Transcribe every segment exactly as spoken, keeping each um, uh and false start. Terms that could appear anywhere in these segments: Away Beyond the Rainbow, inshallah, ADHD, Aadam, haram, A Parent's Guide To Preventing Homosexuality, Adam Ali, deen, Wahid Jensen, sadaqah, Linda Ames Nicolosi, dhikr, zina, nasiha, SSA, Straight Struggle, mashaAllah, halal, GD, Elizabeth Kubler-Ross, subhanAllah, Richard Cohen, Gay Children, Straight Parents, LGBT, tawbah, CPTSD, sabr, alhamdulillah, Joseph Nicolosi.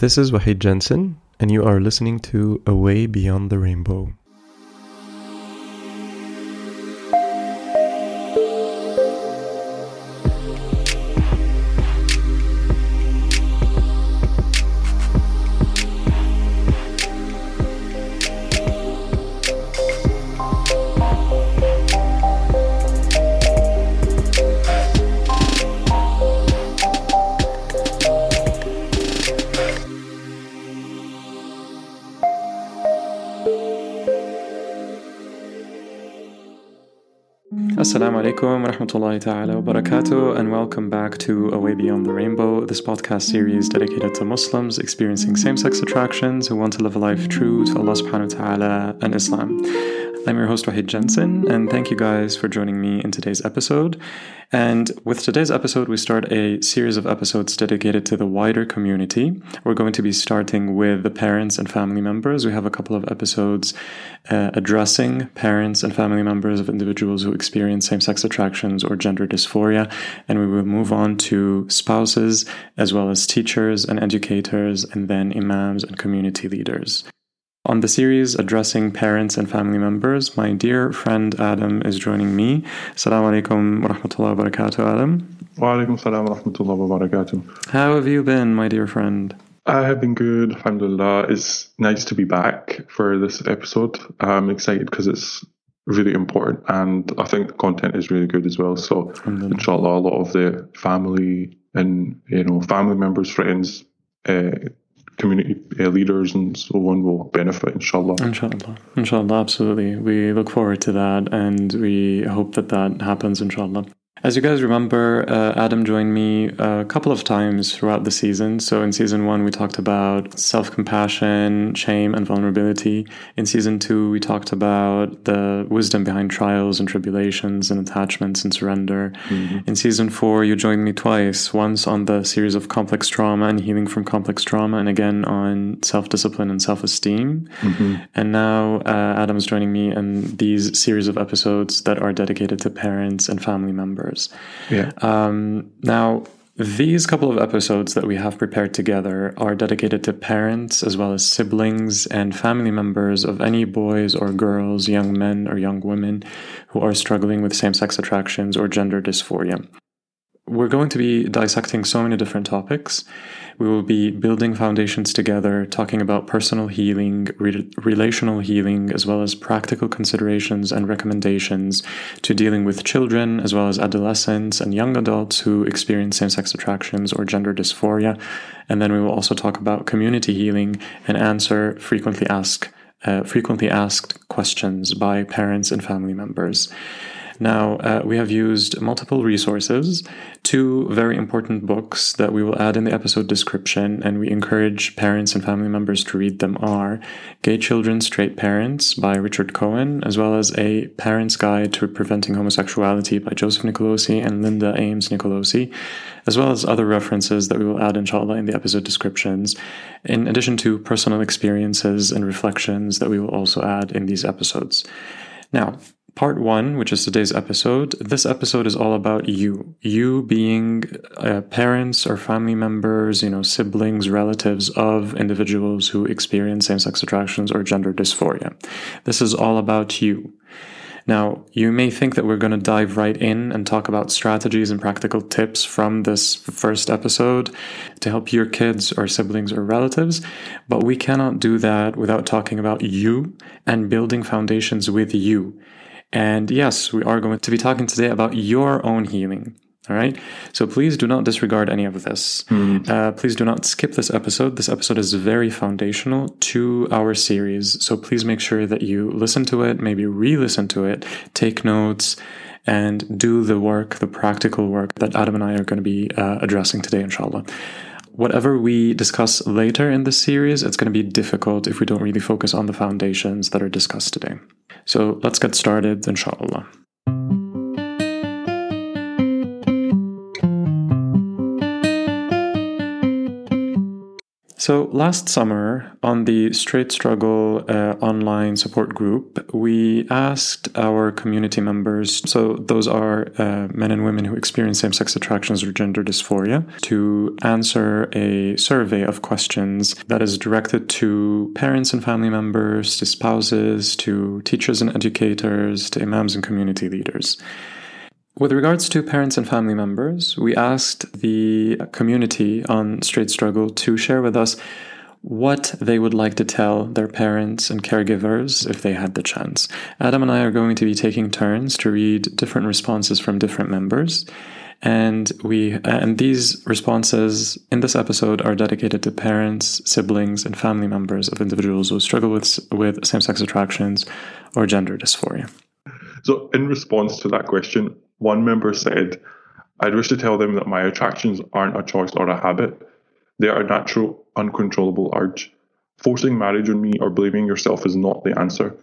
This is Wahid Jensen, and you are listening to Away Beyond the Rainbow. Assalamu alaikum wa rahmatullahi ta'ala wa barakatuh, and welcome back to Away Beyond the Rainbow, this podcast series dedicated to Muslims experiencing same-sex attractions who want to live a life true to Allah subhanahu wa ta'ala and Islam. I'm your host Wahid Jensen, and thank you guys for joining me in today's episode. And with today's episode, we start a series of episodes dedicated to the wider community. We're going to be starting with the parents and family members. We have a couple of episodes uh, addressing parents and family members of individuals who experience same-sex attractions or gender dysphoria, and we will move on to spouses as well as teachers and educators, and then imams and community leaders. On the series addressing parents and family members, my dear friend Aadam is joining me. Assalamu alaikum wa rahmatullahi wa barakatuh, Aadam. Wa alaikum salam wa rahmatullahi wa barakatuh. How have you been, my dear friend? I have been good, alhamdulillah. It's nice to be back for this episode. I'm excited because it's really important, and I think the content is really good as well. So, inshallah, a lot of the family and, you know, family members, friends, uh, community uh, leaders and so on will benefit, inshallah. Inshallah. Inshallah, absolutely. We look forward to that, and we hope that that happens, inshallah. As you guys remember, uh, Aadam joined me a couple of times throughout the season. So in season one, we talked about self-compassion, shame, and vulnerability. In season two, we talked about the wisdom behind trials and tribulations and attachments and surrender. Mm-hmm. In season four, you joined me twice, once on the series of complex trauma and healing from complex trauma, and again on self-discipline and self-esteem. Mm-hmm. And now uh, Aadam's joining me in these series of episodes that are dedicated to parents and family members. Yeah. Um, now, these couple of episodes that we have prepared together are dedicated to parents as well as siblings and family members of any boys or girls, young men or young women who are struggling with same-sex attractions or gender dysphoria. We're going to be dissecting so many different topics. We will be building foundations together, talking about personal healing, re- relational healing, as well as practical considerations and recommendations to dealing with children, as well as adolescents and young adults who experience same-sex attractions or gender dysphoria. And then we will also talk about community healing and answer frequently asked, uh, frequently asked questions by parents and family members. Now, uh, we have used multiple resources, two very important books that we will add in the episode description, and we encourage parents and family members to read them are Gay Children, Straight Parents by Richard Cohen, as well as A Parent's Guide to Preventing Homosexuality by Joseph Nicolosi and Linda Ames Nicolosi, as well as other references that we will add, inshallah, in the episode descriptions, in addition to personal experiences and reflections that we will also add in these episodes. Now, part one, which is today's episode, this episode is all about you. You being uh, parents or family members, you know, siblings, relatives of individuals who experience same-sex attractions or gender dysphoria. This is all about you. Now, you may think that we're going to dive right in and talk about strategies and practical tips from this first episode to help your kids or siblings or relatives, but we cannot do that without talking about you and building foundations with you. And yes, we are going to be talking today about your own healing. All right. So please do not disregard any of this. Mm. Uh, please do not skip this episode. This episode is very foundational to our series. So please make sure that you listen to it, maybe re-listen to it, take notes, and do the work, the practical work that Aadam and I are going to be uh, addressing today, inshallah. Whatever we discuss later in this series, it's going to be difficult if we don't really focus on the foundations that are discussed today. So let's get started, inshallah. So last summer on the Straight Struggle uh, online support group, we asked our community members, so those are uh, men and women who experience same-sex attractions or gender dysphoria, to answer a survey of questions that is directed to parents and family members, to spouses, to teachers and educators, to imams and community leaders. With regards to parents and family members, we asked the community on Straight Struggle to share with us what they would like to tell their parents and caregivers if they had the chance. Adam and I are going to be taking turns to read different responses from different members. And we and these responses in this episode are dedicated to parents, siblings, and family members of individuals who struggle with, with same-sex attractions or gender dysphoria. So in response to that question, one member said, "I'd wish to tell them that my attractions aren't a choice or a habit. They are a natural, uncontrollable urge. Forcing marriage on me or blaming yourself is not the answer.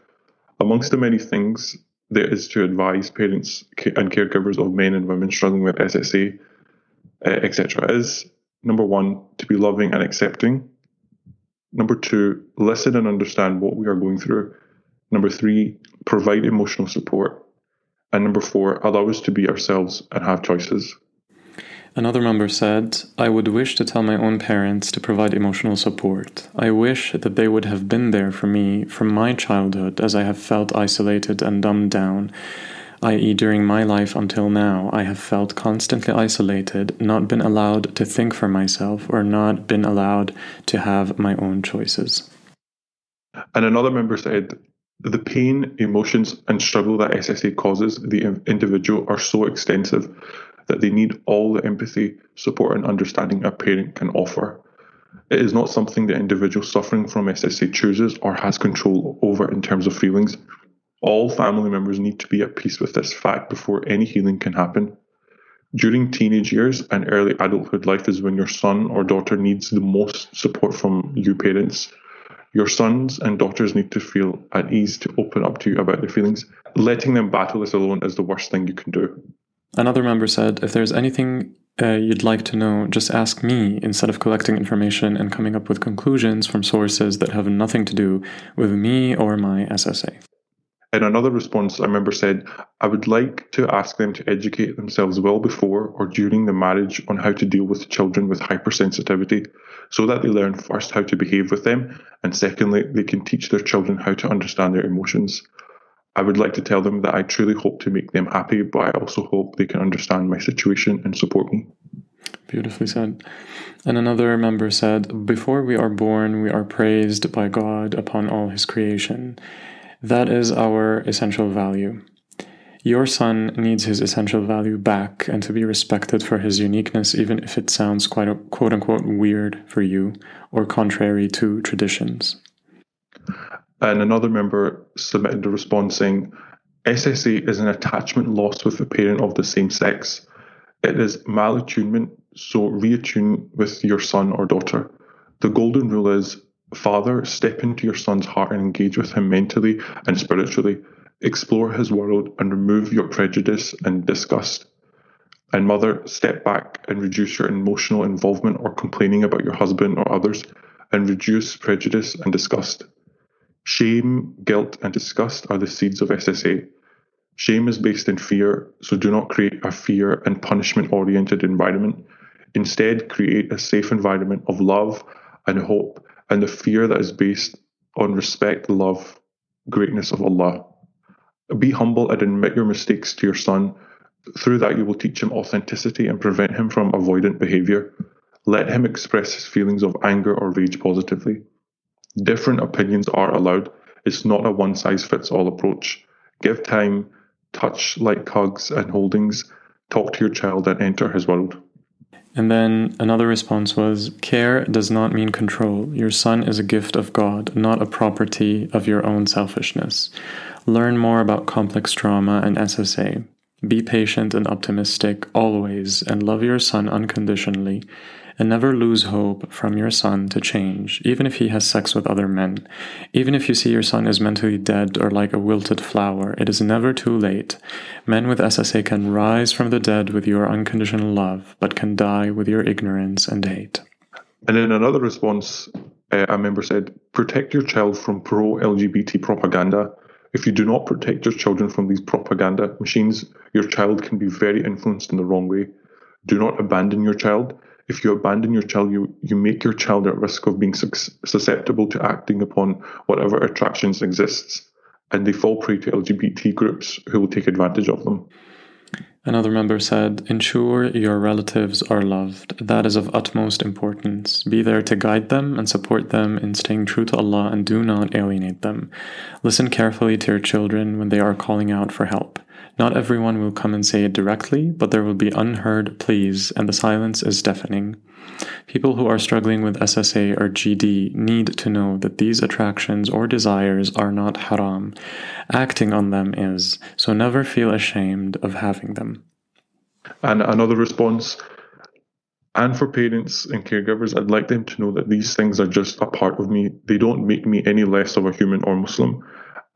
Amongst the many things, there is to advise parents and caregivers of men and women struggling with S S A, et cetera is, number one, to be loving and accepting. Number two, listen and understand what we are going through. Number three, provide emotional support. And number four, allow us to be ourselves and have choices." Another member said, "I would wish to tell my own parents to provide emotional support. I wish that they would have been there for me from my childhood, as I have felt isolated and dumbed down, that is during my life until now, I have felt constantly isolated, not been allowed to think for myself, or not been allowed to have my own choices." And another member said, "The pain, emotions, and struggle that S S A causes the individual are so extensive that they need all the empathy, support, and understanding a parent can offer. It is not something the individual suffering from S S A chooses or has control over in terms of feelings. All family members need to be at peace with this fact before any healing can happen. During teenage years and early adulthood life is when your son or daughter needs the most support from you parents. Your sons and daughters need to feel at ease to open up to you about their feelings. Letting them battle this alone is the worst thing you can do." Another member said, "If there's anything uh, you'd like to know, just ask me instead of collecting information and coming up with conclusions from sources that have nothing to do with me or my S S A." In another response, a member said, "I would like to ask them to educate themselves well before or during the marriage on how to deal with children with hypersensitivity, so that they learn first how to behave with them, and secondly, they can teach their children how to understand their emotions. I would like to tell them that I truly hope to make them happy, but I also hope they can understand my situation and support me." Beautifully said. And another member said, "Before we are born, we are praised by God upon all his creation. That is our essential value. Your son needs his essential value back and to be respected for his uniqueness, even if it sounds quite a, quote unquote weird for you or contrary to traditions." And another member submitted a response saying, "S S A is an attachment loss with a parent of the same sex. It is malattunement, so reattune with your son or daughter. The golden rule is, Father, step into your son's heart and engage with him mentally and spiritually. Explore his world and remove your prejudice and disgust. And Mother, step back and reduce your emotional involvement or complaining about your husband or others, and reduce prejudice and disgust. Shame, guilt, and disgust are the seeds of S S A. Shame is based in fear, so do not create a fear and punishment-oriented environment. Instead, create a safe environment of love and hope, and the fear that is based on respect, love, greatness of Allah. Be humble and admit your mistakes to your son. Through that, you will teach him authenticity and prevent him from avoidant behavior. Let him express his feelings of anger or rage positively. Different opinions are allowed. It's not a one-size-fits-all approach. Give time, touch like hugs and holdings. Talk to your child and enter his world." And then another response was, "Care does not mean control. Your son is a gift of God, not a property of your own selfishness. Learn more about complex trauma and S S A. Be patient and optimistic always, and love your son unconditionally, and never lose hope from your son to change, even if he has sex with other men. Even if you see your son is mentally dead or like a wilted flower, it is never too late. Men with S S A can rise from the dead with your unconditional love, but can die with your ignorance and hate." And in another response, uh, a member said, protect your child from pro-L G B T propaganda. If you do not protect your children from these propaganda machines, your child can be very influenced in the wrong way. Do not abandon your child. If you abandon your child, you, you make your child at risk of being susceptible to acting upon whatever attractions exists, and they fall prey to L G B T groups who will take advantage of them. Another member said, ensure your relatives are loved. That is of utmost importance. Be there to guide them and support them in staying true to Allah, and do not alienate them. Listen carefully to your children when they are calling out for help. Not everyone will come and say it directly, but there will be unheard pleas, and the silence is deafening. People who are struggling with S S A or G D need to know that these attractions or desires are not haram. Acting on them is, so never feel ashamed of having them. And another response, and for parents and caregivers, I'd like them to know that these things are just a part of me. They don't make me any less of a human or Muslim,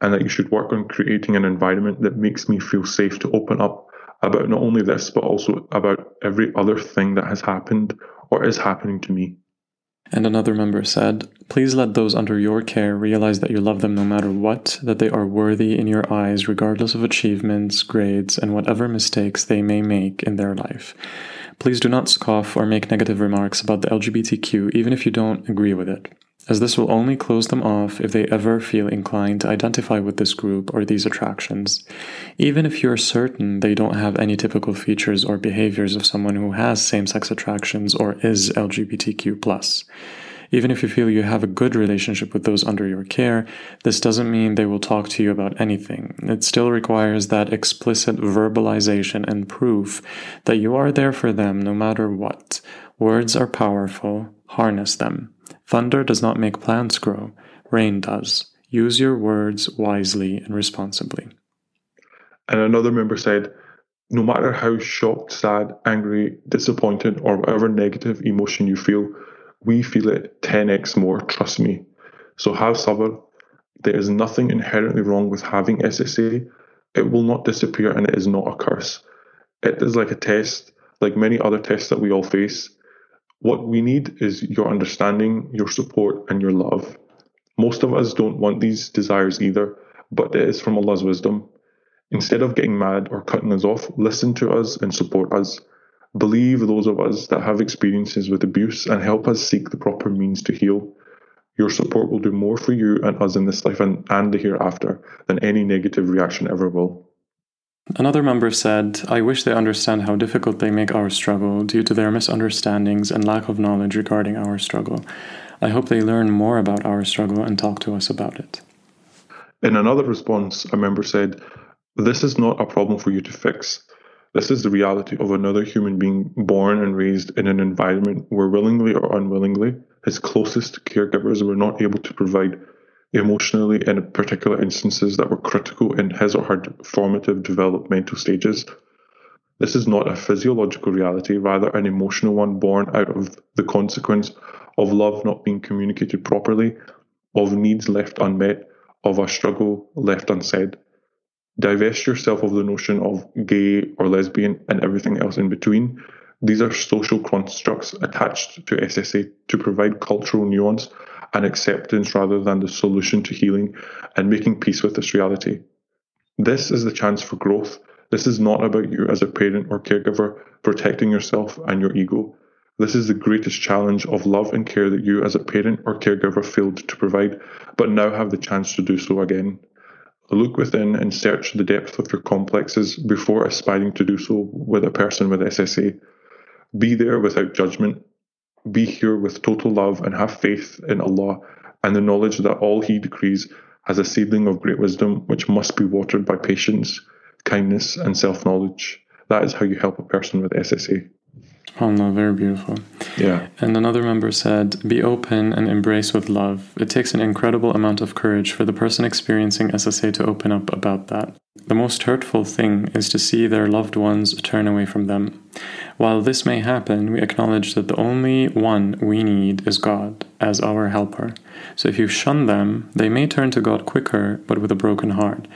and that you should work on creating an environment that makes me feel safe to open up about not only this, but also about every other thing that has happened or is happening to me. And another member said, please let those under your care realize that you love them no matter what, that they are worthy in your eyes, regardless of achievements, grades, and whatever mistakes they may make in their life. Please do not scoff or make negative remarks about the L G B T Q, even if you don't agree with it, as this will only close them off if they ever feel inclined to identify with this group or these attractions. Even if you're certain they don't have any typical features or behaviors of someone who has same-sex attractions or is L G B T Q plus. Even if you feel you have a good relationship with those under your care, this doesn't mean they will talk to you about anything. It still requires that explicit verbalization and proof that you are there for them no matter what. Words are powerful. Harness them. Thunder does not make plants grow. Rain does. Use your words wisely and responsibly. And another member said, no matter how shocked, sad, angry, disappointed, or whatever negative emotion you feel, we feel it ten x more, trust me. So have sabr. There is nothing inherently wrong with having S S A. It will not disappear, and it is not a curse. It is like a test, like many other tests that we all face. What we need is your understanding, your support, and your love. Most of us don't want these desires either, but it is from Allah's wisdom. Instead of getting mad or cutting us off, listen to us and support us. Believe those of us that have experiences with abuse and help us seek the proper means to heal. Your support will do more for you and us in this life and, and the hereafter than any negative reaction ever will. Another member said, I wish they understand how difficult they make our struggle due to their misunderstandings and lack of knowledge regarding our struggle. I hope they learn more about our struggle and talk to us about it. In another response, a member said, this is not a problem for you to fix. This is the reality of another human being born and raised in an environment where willingly or unwillingly, his closest caregivers were not able to provide emotionally in particular instances that were critical in his or her formative developmental stages. This is not a physiological reality, rather an emotional one born out of the consequence of love not being communicated properly, of needs left unmet, of a struggle left unsaid. Divest yourself of the notion of gay or lesbian and everything else in between. These are social constructs attached to S S A to provide cultural nuance and acceptance rather than the solution to healing and making peace with this reality. This is the chance for growth. This is not about you as a parent or caregiver protecting yourself and your ego. This is the greatest challenge of love and care that you as a parent or caregiver failed to provide, but now have the chance to do so again. Look within and search the depth of your complexes before aspiring to do so with a person with S S A. Be there without judgment. Be here with total love and have faith in Allah and the knowledge that all He decrees has a seedling of great wisdom which must be watered by patience, kindness, and self-knowledge. That is how you help a person with S S A. SubhanAllah, very beautiful. Yeah. And another member said, be open and embrace with love. It takes an incredible amount of courage for the person experiencing S S A to open up about that. The most hurtful thing is to see their loved ones turn away from them. While this may happen, we acknowledge that the only one we need is God as our helper. So if you shun them, they may turn to God quicker, but with a broken heart.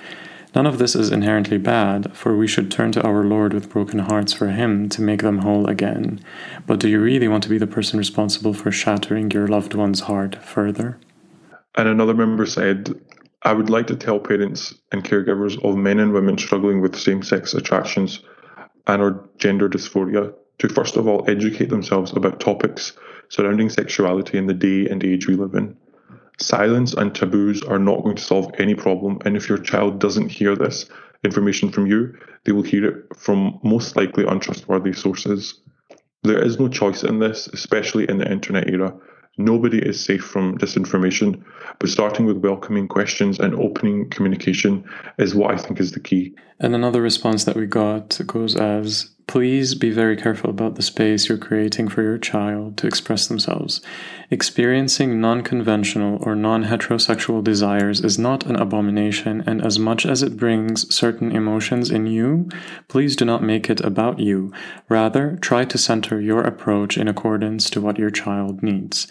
None of this is inherently bad, for we should turn to our Lord with broken hearts for Him to make them whole again. But do you really want to be the person responsible for shattering your loved one's heart further? And another member said, I would like to tell parents and caregivers of men and women struggling with same-sex attractions and or gender dysphoria to first of all educate themselves about topics surrounding sexuality in the day and age we live in. Silence and taboos are not going to solve any problem, and if your child doesn't hear this information from you, they will hear it from most likely untrustworthy sources. There is no choice in this, especially in the internet era. Nobody is safe from disinformation, but starting with welcoming questions and opening communication is what I think is the key. And another response that we got goes as, please be very careful about the space you're creating for your child to express themselves. Experiencing non-conventional or non-heterosexual desires is not an abomination, and as much as it brings certain emotions in you, please do not make it about you. Rather, try to center your approach in accordance to what your child needs.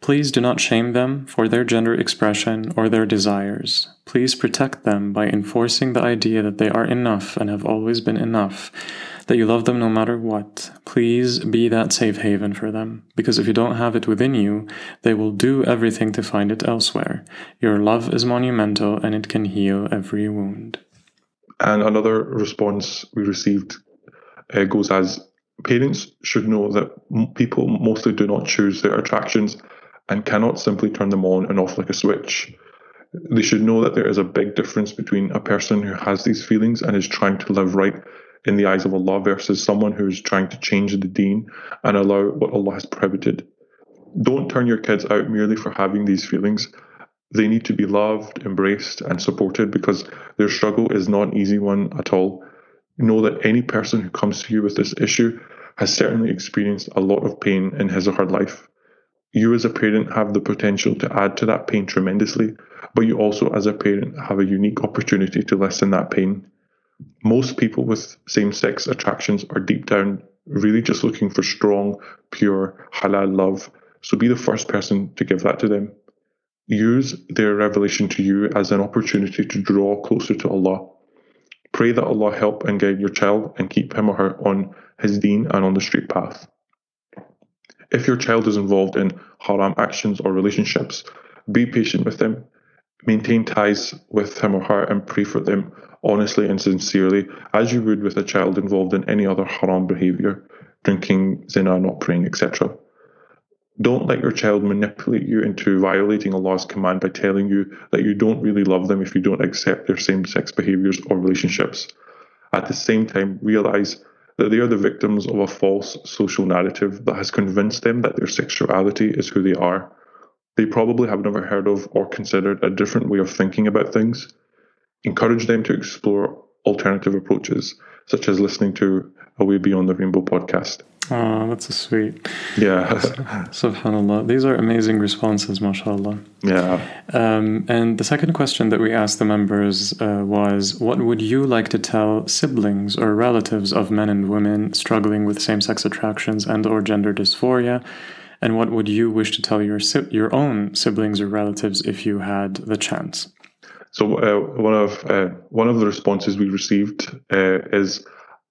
Please do not shame them for their gender expression or their desires. Please protect them by enforcing the idea that they are enough and have always been enough, that you love them no matter what. Please be that safe haven for them, because if you don't have it within you, they will do everything to find it elsewhere. Your love is monumental and it can heal every wound. And another response we received uh, goes as, parents should know that m- people mostly do not choose their attractions and cannot simply turn them on and off like a switch. They should know that there is a big difference between a person who has these feelings and is trying to live right in the eyes of Allah versus someone who is trying to change the deen and allow what Allah has prohibited. Don't turn your kids out merely for having these feelings. They need to be loved, embraced, and supported because their struggle is not an easy one at all. Know that any person who comes to you with this issue has certainly experienced a lot of pain in his or her life. You as a parent have the potential to add to that pain tremendously, but you also as a parent have a unique opportunity to lessen that pain. Most people with same-sex attractions are deep down really just looking for strong, pure, halal love, so be the first person to give that to them. Use their revelation to you as an opportunity to draw closer to Allah. Pray that Allah help and guide your child and keep him or her on his deen and on the straight path. If your child is involved in haram actions or relationships, be patient with them. Maintain ties with him or her and pray for them honestly and sincerely, as you would with a child involved in any other haram behavior, drinking, zina, not praying, et cetera. Don't let your child manipulate you into violating Allah's command by telling you that you don't really love them if you don't accept their same-sex behaviors or relationships. At the same time, realize that they are the victims of a false social narrative that has convinced them that their sexuality is who they are. They probably have never heard of or considered a different way of thinking about things. Encourage them to explore alternative approaches, such as listening to Away Beyond the Rainbow podcast. Oh, that's so sweet. Yeah. Subhanallah. These are amazing responses, mashallah. Yeah. Um, and the second question that we asked the members uh, was, what would you like to tell siblings or relatives of men and women struggling with same-sex attractions and or gender dysphoria? And what would you wish to tell your si- your own siblings or relatives if you had the chance? So uh, one of uh, one of the responses we received uh, is,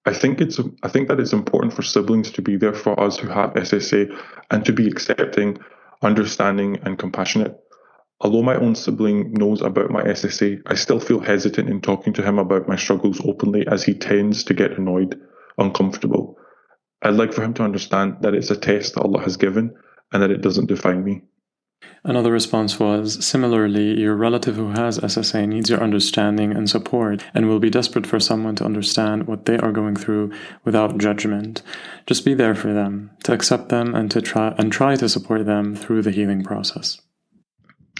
I think it's I think that it's important for siblings to be there for us who have S S A and to be accepting, understanding, and compassionate. Although my own sibling knows about my S S A, I still feel hesitant in talking to him about my struggles openly, as he tends to get annoyed, uncomfortable. I'd like for him to understand that it's a test that Allah has given and that it doesn't define me. Another response was, similarly, your relative who has S S A needs your understanding and support and will be desperate for someone to understand what they are going through without judgment. Just be there for them, to accept them and to try and try to support them through the healing process.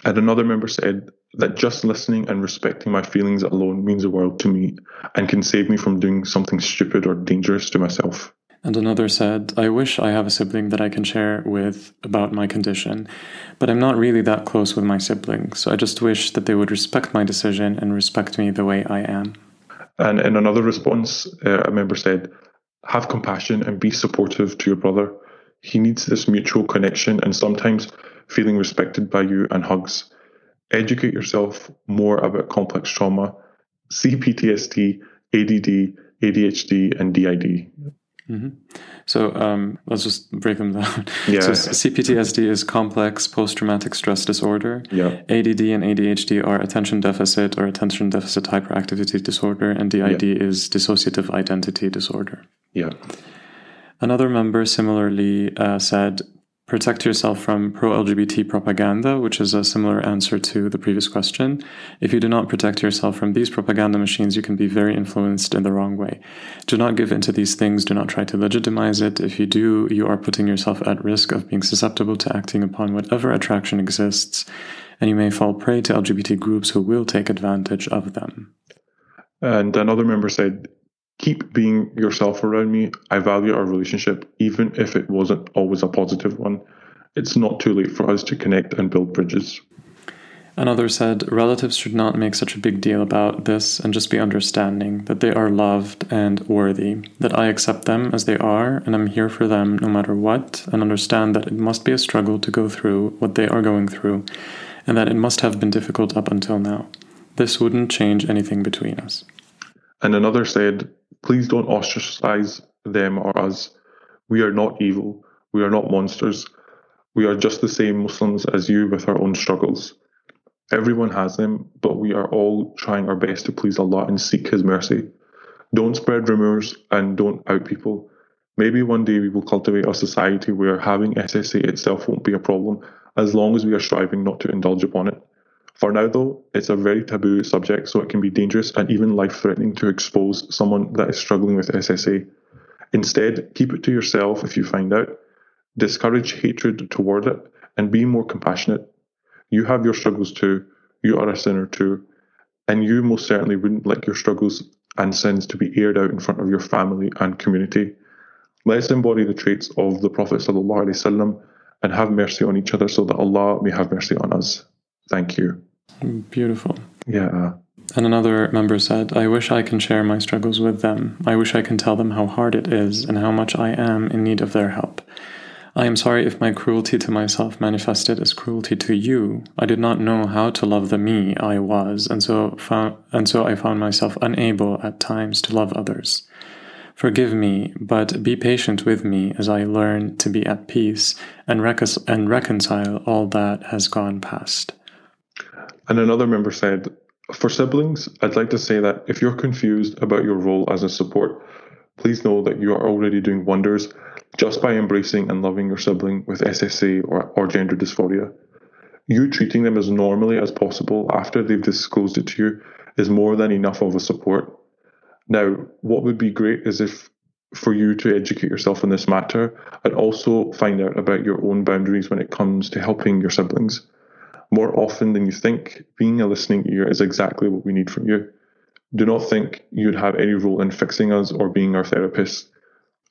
And another member said that just listening and respecting my feelings alone means the world to me and can save me from doing something stupid or dangerous to myself. And another said, I wish I have a sibling that I can share with about my condition, but I'm not really that close with my siblings, so I just wish that they would respect my decision and respect me the way I am. And in another response, uh, a member said, have compassion and be supportive to your brother. He needs this mutual connection and sometimes feeling respected by you and hugs. Educate yourself more about complex trauma. C P T S D, A D D, A D H D, and D I D. Mm-hmm. So um, let's just break them down. Yeah. So C P T S D is complex post-traumatic stress disorder. Yeah. A D D and A D H D are attention deficit or attention deficit hyperactivity disorder, and D I D yeah. is dissociative identity disorder. Yeah. Another member similarly uh, said, protect yourself from pro-L G B T propaganda, which is a similar answer to the previous question. If you do not protect yourself from these propaganda machines, you can be very influenced in the wrong way. Do not give into these things. Do not try to legitimize it. If you do, you are putting yourself at risk of being susceptible to acting upon whatever attraction exists, and you may fall prey to L G B T groups who will take advantage of them. And another member said, keep being yourself around me. I value our relationship, even if it wasn't always a positive one. It's not too late for us to connect and build bridges. Another said, relatives should not make such a big deal about this and just be understanding that they are loved and worthy, that I accept them as they are and I'm here for them no matter what, and understand that it must be a struggle to go through what they are going through and that it must have been difficult up until now. This wouldn't change anything between us. And another said, please don't ostracize them or us. We are not evil. We are not monsters. We are just the same Muslims as you with our own struggles. Everyone has them, but we are all trying our best to please Allah and seek His mercy. Don't spread rumors and don't out people. Maybe one day we will cultivate a society where having S S A itself won't be a problem, as long as we are striving not to indulge upon it. For now, though, it's a very taboo subject, so it can be dangerous and even life-threatening to expose someone that is struggling with S S A. Instead, keep it to yourself if you find out. Discourage hatred toward it and be more compassionate. You have your struggles too. You are a sinner too. And you most certainly wouldn't let your struggles and sins to be aired out in front of your family and community. Let's embody the traits of the Prophet ﷺ and have mercy on each other so that Allah may have mercy on us. Thank you. Beautiful. Yeah. And another member said, I wish I can share my struggles with them. I wish I can tell them how hard it is and how much I am in need of their help. I am sorry if my cruelty to myself manifested as cruelty to you. I did not know how to love the me I was, and so found, and so I found myself unable at times to love others. Forgive me, but be patient with me as I learn to be at peace and, rec- and reconcile all that has gone past. And another member said, for siblings, I'd like to say that if you're confused about your role as a support, please know that you are already doing wonders just by embracing and loving your sibling with S S A or, or gender dysphoria. You treating them as normally as possible after they've disclosed it to you is more than enough of a support. Now, what would be great is if for you to educate yourself on this matter and also find out about your own boundaries when it comes to helping your siblings. More often than you think, being a listening ear is exactly what we need from you. Do not think you'd have any role in fixing us or being our therapist.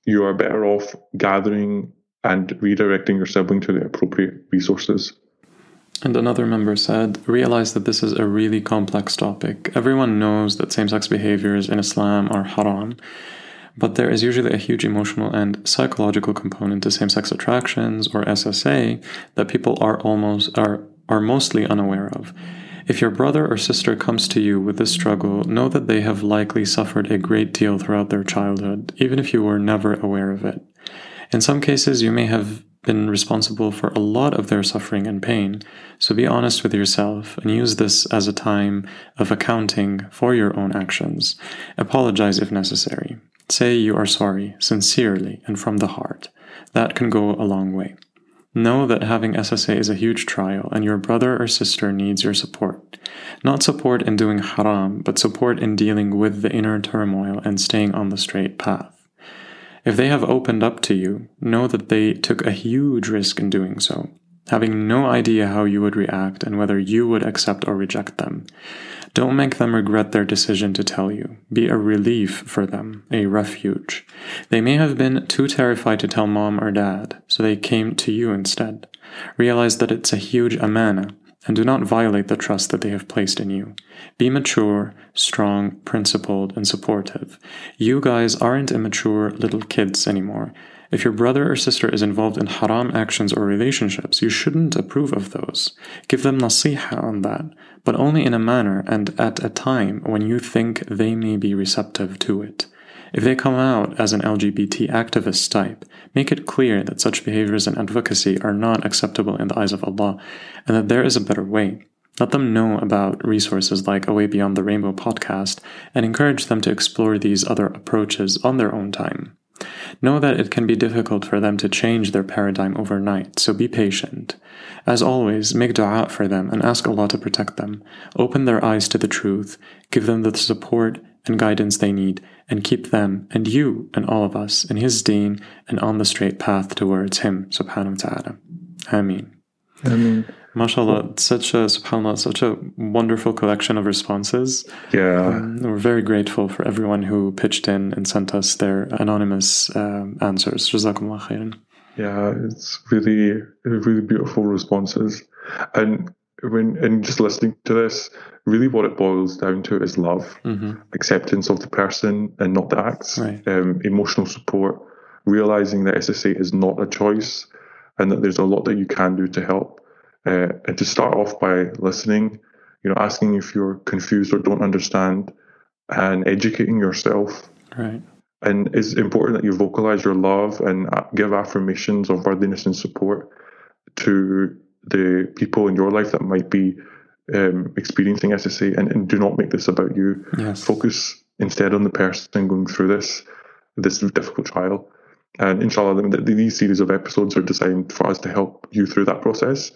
You are better off gathering and redirecting your sibling to the appropriate resources. And another member said, realize that this is a really complex topic. Everyone knows that same-sex behaviors in Islam are haram, but there is usually a huge emotional and psychological component to same-sex attractions or S S A that people are almost are are mostly unaware of. If your brother or sister comes to you with this struggle, know that they have likely suffered a great deal throughout their childhood, even if you were never aware of it. In some cases, you may have been responsible for a lot of their suffering and pain, so be honest with yourself and use this as a time of accounting for your own actions. Apologize if necessary. Say you are sorry, sincerely, and from the heart. That can go a long way. Know that having S S A is a huge trial and your brother or sister needs your support. Not support in doing haram, but support in dealing with the inner turmoil and staying on the straight path. If they have opened up to you, know that they took a huge risk in doing so, having no idea how you would react and whether you would accept or reject them. Don't make them regret their decision to tell you. Be a relief for them, a refuge. They may have been too terrified to tell mom or dad, so they came to you instead. Realize that it's a huge amana, and do not violate the trust that they have placed in you. Be mature, strong, principled, and supportive. You guys aren't immature little kids anymore. If your brother or sister is involved in haram actions or relationships, you shouldn't approve of those. Give them nasiha on that, but only in a manner and at a time when you think they may be receptive to it. If they come out as an L G B T activist type, make it clear that such behaviors and advocacy are not acceptable in the eyes of Allah, and that there is a better way. Let them know about resources like Away Beyond the Rainbow podcast, and encourage them to explore these other approaches on their own time. Know that it can be difficult for them to change their paradigm overnight, so be patient. As always, make dua for them and ask Allah to protect them. Open their eyes to the truth, give them the support and guidance they need, and keep them, and you, and all of us, in His deen, and on the straight path towards Him, subhanahu wa ta'ala. Ameen. Ameen. MashaAllah, it's such a, subhanAllah, such a wonderful collection of responses. Yeah. Um, we're very grateful for everyone who pitched in and sent us their anonymous um, answers. Jazakumullah khairan. Yeah, it's really, really beautiful responses. And when and just listening to this, really what it boils down to is love, mm-hmm. acceptance of the person and not the acts, right. um, emotional support, realizing that S S A is not a choice and that there's a lot that you can do to help. Uh, and to start off by listening, you know, asking if you're confused or don't understand, and educating yourself. Right. And it's important that you vocalize your love and give affirmations of worthiness and support to the people in your life that might be um, experiencing S S A, and, and do not make this about you. Yes. Focus instead on the person going through this, this difficult trial. And inshallah, these series of episodes are designed for us to help you through that process.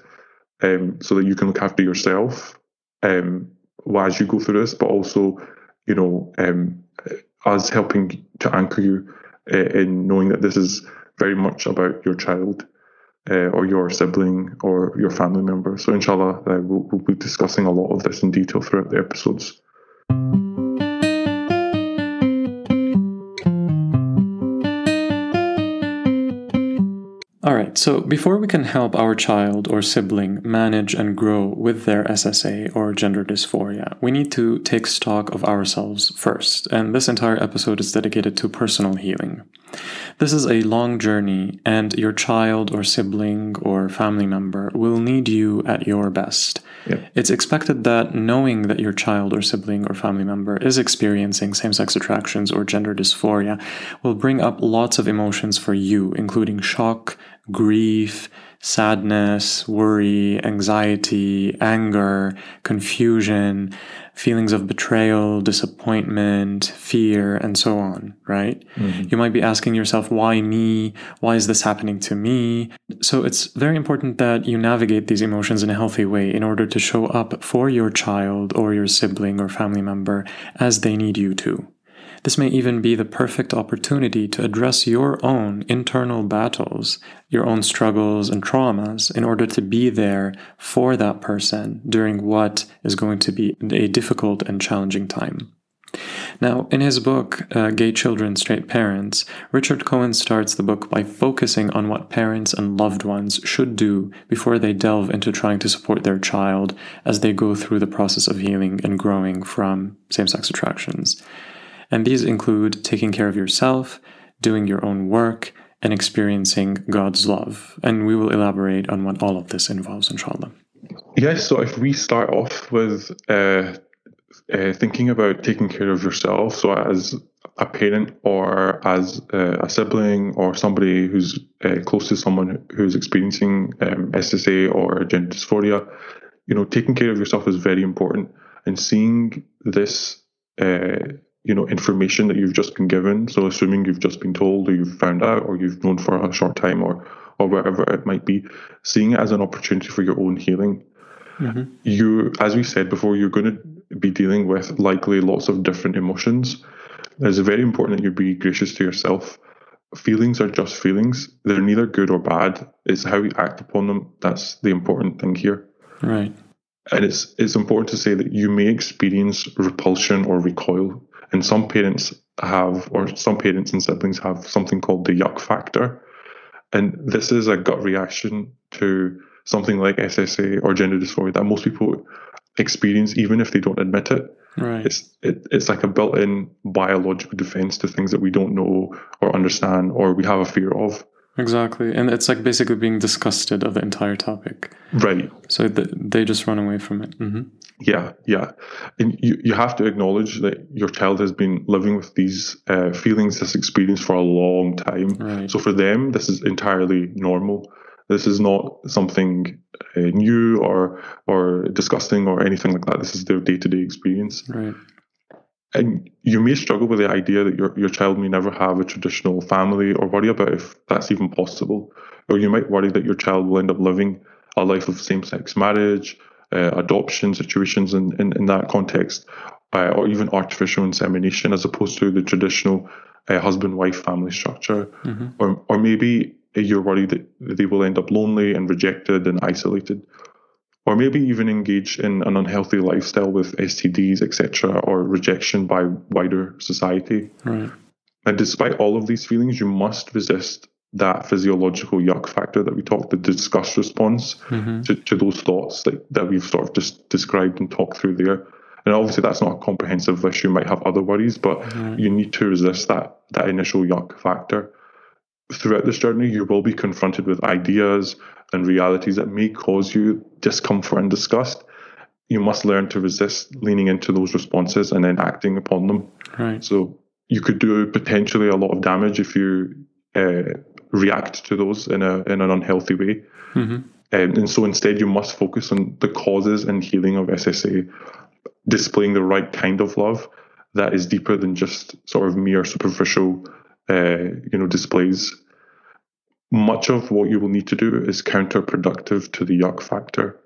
Um, so that you can look after yourself um, as you go through this, but also, you know, um, us helping to anchor you uh, in knowing that this is very much about your child uh, or your sibling or your family member. So inshallah, uh, we'll, we'll be discussing a lot of this in detail throughout the episodes. Alright, so before we can help our child or sibling manage and grow with their S S A or gender dysphoria, we need to take stock of ourselves first, and this entire episode is dedicated to personal healing. This is a long journey, and your child or sibling or family member will need you at your best. Yep. It's expected that knowing that your child or sibling or family member is experiencing same-sex attractions or gender dysphoria will bring up lots of emotions for you, including shock, grief, sadness, worry, anxiety, anger, confusion, feelings of betrayal, disappointment, fear, and so on, right? Mm-hmm. You might be asking yourself, why me? Why is this happening to me? So it's very important that you navigate these emotions in a healthy way in order to show up for your child or your sibling or family member as they need you to. This may even be the perfect opportunity to address your own internal battles, your own struggles and traumas, in order to be there for that person during what is going to be a difficult and challenging time. Now, in his book, uh, Gay Children, Straight Parents, Richard Cohen starts the book by focusing on what parents and loved ones should do before they delve into trying to support their child as they go through the process of healing and growing from same-sex attractions. And these include taking care of yourself, doing your own work, and experiencing God's love. And we will elaborate on what all of this involves, inshallah. Yes, so if we start off with uh, uh, thinking about taking care of yourself, so as a parent or as uh, a sibling or somebody who's uh, close to someone who's experiencing um, S S A or gender dysphoria, you know, taking care of yourself is very important. And seeing this Uh, you know, information that you've just been given. So assuming you've just been told or you've found out or you've known for a short time or, or whatever it might be, seeing it as an opportunity for your own healing. Mm-hmm. You, as we said before, you're going to be dealing with likely lots of different emotions. It's very important that you be gracious to yourself. Feelings are just feelings. They're neither good or bad. It's how you act upon them. That's the important thing here. Right. And it's it's important to say that you may experience repulsion or recoil. And some parents have, or some parents and siblings have something called the yuck factor. And this is a gut reaction to something like S S A or gender dysphoria that most people experience, even if they don't admit it. Right. It's it, it's like a built-in biological defense to things that we don't know or understand or we have a fear of. Exactly. And it's like basically being disgusted of the entire topic. Right. So th- they just run away from it. Mm-hmm. Yeah, yeah. And you, you have to acknowledge that your child has been living with these uh, feelings, this experience for a long time. Right. So for them, this is entirely normal. This is not something uh, new or or disgusting or anything like that. This is their day-to-day experience. Right. And you may struggle with the idea that your, your child may never have a traditional family, or worry about if that's even possible. Or you might worry that your child will end up living a life of same-sex marriage, uh, adoption situations in, in, in that context, uh, or even artificial insemination as opposed to the traditional uh, husband-wife family structure. Mm-hmm. Or, or maybe you're worried that they will end up lonely and rejected and isolated. Or maybe even engage in an unhealthy lifestyle with S T Ds, et cetera, or rejection by wider society. Right. And despite all of these feelings, you must resist that physiological yuck factor that we talked, the disgust response mm-hmm. to, to those thoughts that, that we've sort of just described and talked through there. And obviously that's not a comprehensive list. You might have other worries, but right. you need to resist that that initial yuck factor. Throughout this journey, you will be confronted with ideas and realities that may cause you discomfort and disgust. You must learn to resist leaning into those responses and then acting upon them. Right. So you could do potentially a lot of damage if you uh, react to those in a in an unhealthy way. Mm-hmm. Um, and so instead, you must focus on the causes and healing of S S A, displaying the right kind of love that is deeper than just sort of mere superficial, uh, you know, displays. Much of what you will need to do is counterproductive to the yuck factor.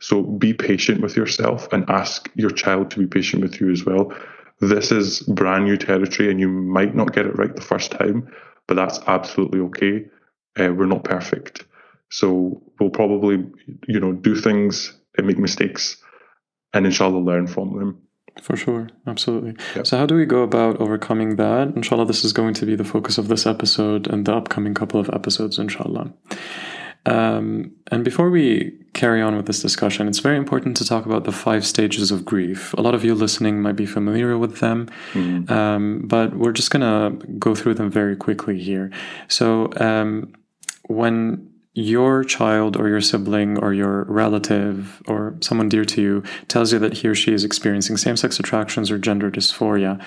So be patient with yourself and ask your child to be patient with you as well. This is brand new territory and you might not get it right the first time, but that's absolutely okay. Uh, we're not perfect. So we'll probably, you know, do things and make mistakes and inshallah learn from them. For sure. Absolutely. Yep. So how do we go about overcoming that? Inshallah, this is going to be the focus of this episode and the upcoming couple of episodes, inshallah. Um, and before we carry on with this discussion, it's very important to talk about the five stages of grief. A lot of you listening might be familiar with them, mm. um, but we're just going to go through them very quickly here. So um, when your child or your sibling or your relative or someone dear to you tells you that he or she is experiencing same-sex attractions or gender dysphoria,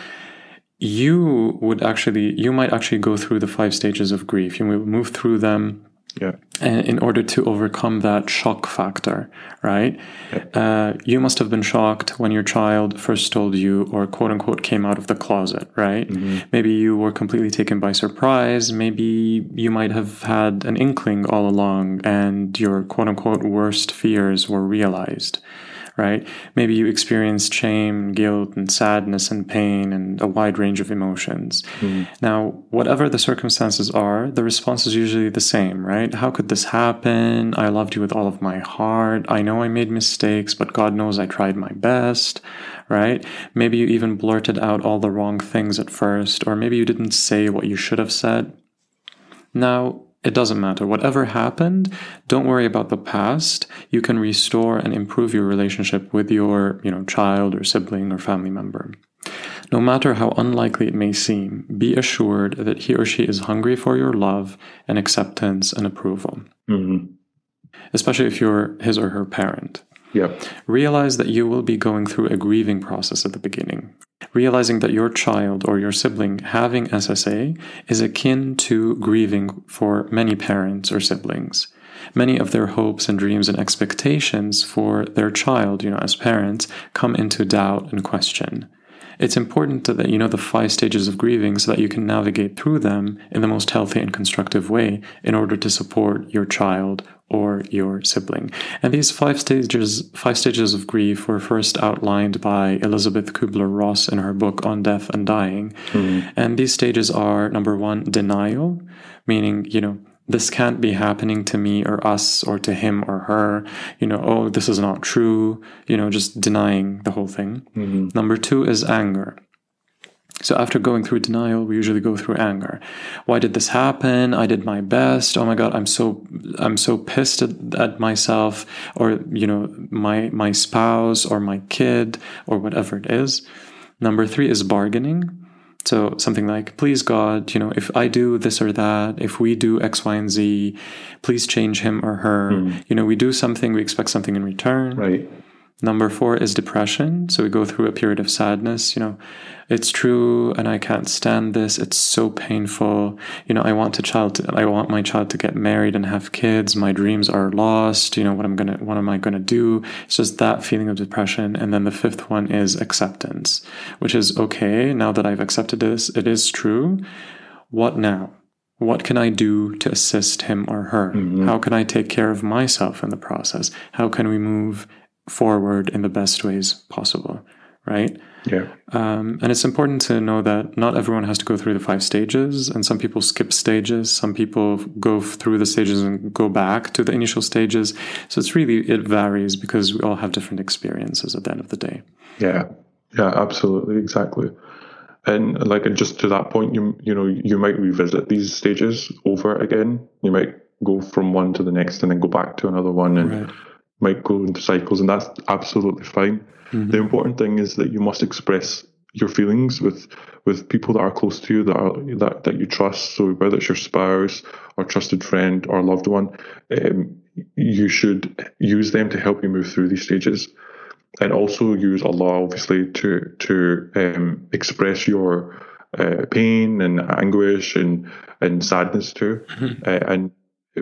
you would actually, you might actually go through the five stages of grief. You will move through them yeah. in order to overcome that shock factor, right? Yeah. Uh, you must have been shocked when your child first told you or quote-unquote came out of the closet, right? Mm-hmm. Maybe you were completely taken by surprise. Maybe you might have had an inkling all along and your quote-unquote worst fears were realized, right? Maybe you experienced shame, guilt, and sadness and pain and a wide range of emotions. Mm. Now, whatever the circumstances are, the response is usually the same, right? How could this happen? I loved you with all of my heart. I know I made mistakes, but God knows I tried my best, right? Maybe you even blurted out all the wrong things at first, or maybe you didn't say what you should have said. Now, it doesn't matter. Whatever happened, don't worry about the past. You can restore and improve your relationship with your, you know, child or sibling or family member. No matter how unlikely it may seem, be assured that he or she is hungry for your love and acceptance and approval. Mm-hmm. Especially if you're his or her parent. Yeah. Realize that you will be going through a grieving process at the beginning. Realizing that your child or your sibling having S S A is akin to grieving for many parents or siblings. Many of their hopes and dreams and expectations for their child, you know, as parents, come into doubt and question. It's important that you know the five stages of grieving so that you can navigate through them in the most healthy and constructive way in order to support your child or your sibling. And these five stages five stages of grief were first outlined by Elizabeth Kubler-Ross in her book On Death and Dying. Mm-hmm. And these stages are, number one, denial, meaning, you know, this can't be happening to me or us or to him or her. You know, oh, this is not true. You know, just denying the whole thing. Mm-hmm. Number two is anger. So after going through denial, we usually go through anger. Why did this happen? I did my best. Oh my God, I'm so I'm so pissed at, at myself, or, you know, my my spouse or my kid or whatever it is. Number three is bargaining. So something like, please God, you know, if I do this or that, if we do X, Y, and Z, please change him or her. Mm. You know, we do something, we expect something in return. Right. Number four is depression. So we go through a period of sadness. You know, it's true, and I can't stand this. It's so painful. You know, I want a child. To, I want my child to get married and have kids. My dreams are lost. You know, what I'm gonna, what am I gonna do? It's just that feeling of depression. And then the fifth one is acceptance, which is okay. Now that I've accepted this, it is true. What now? What can I do to assist him or her? Mm-hmm. How can I take care of myself in the process? How can we move forward in the best ways possible, right? Yeah. Um, and it's important to know that not everyone has to go through the five stages, and some people skip stages, some people go through the stages and go back to the initial stages. So it's really, it varies because we all have different experiences at the end of the day. Yeah, yeah, absolutely, exactly. And like, and just to that point, you you know, you might revisit these stages over again. You might go from one to the next and then go back to another one, and right. might go into cycles, and that's absolutely fine. Mm-hmm. The important thing is that you must express your feelings with with people that are close to you, that are that, that you trust. So whether it's your spouse or trusted friend or loved one, um, you should use them to help you move through these stages, and also use Allah, obviously, to to um, express your uh, pain and anguish and and sadness too. Mm-hmm. uh, and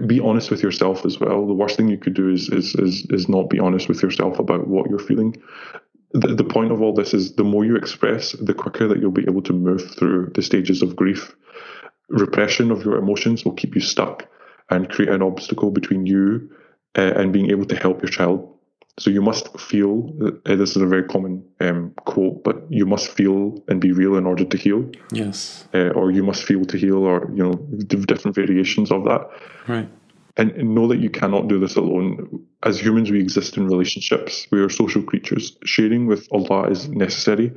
be honest with yourself as well. The worst thing you could do is is is, is not be honest with yourself about what you're feeling. The, the point of all this is the more you express, the quicker that you'll be able to move through the stages of grief. Repression of your emotions will keep you stuck and create an obstacle between you uh, and being able to help your child. So you must feel, uh, this is a very common um, quote, but you must feel and be real in order to heal. Yes. Uh, or you must feel to heal, or, you know, different variations of that. Right. And, and know that you cannot do this alone. As humans, we exist in relationships. We are social creatures. Sharing with Allah is necessary,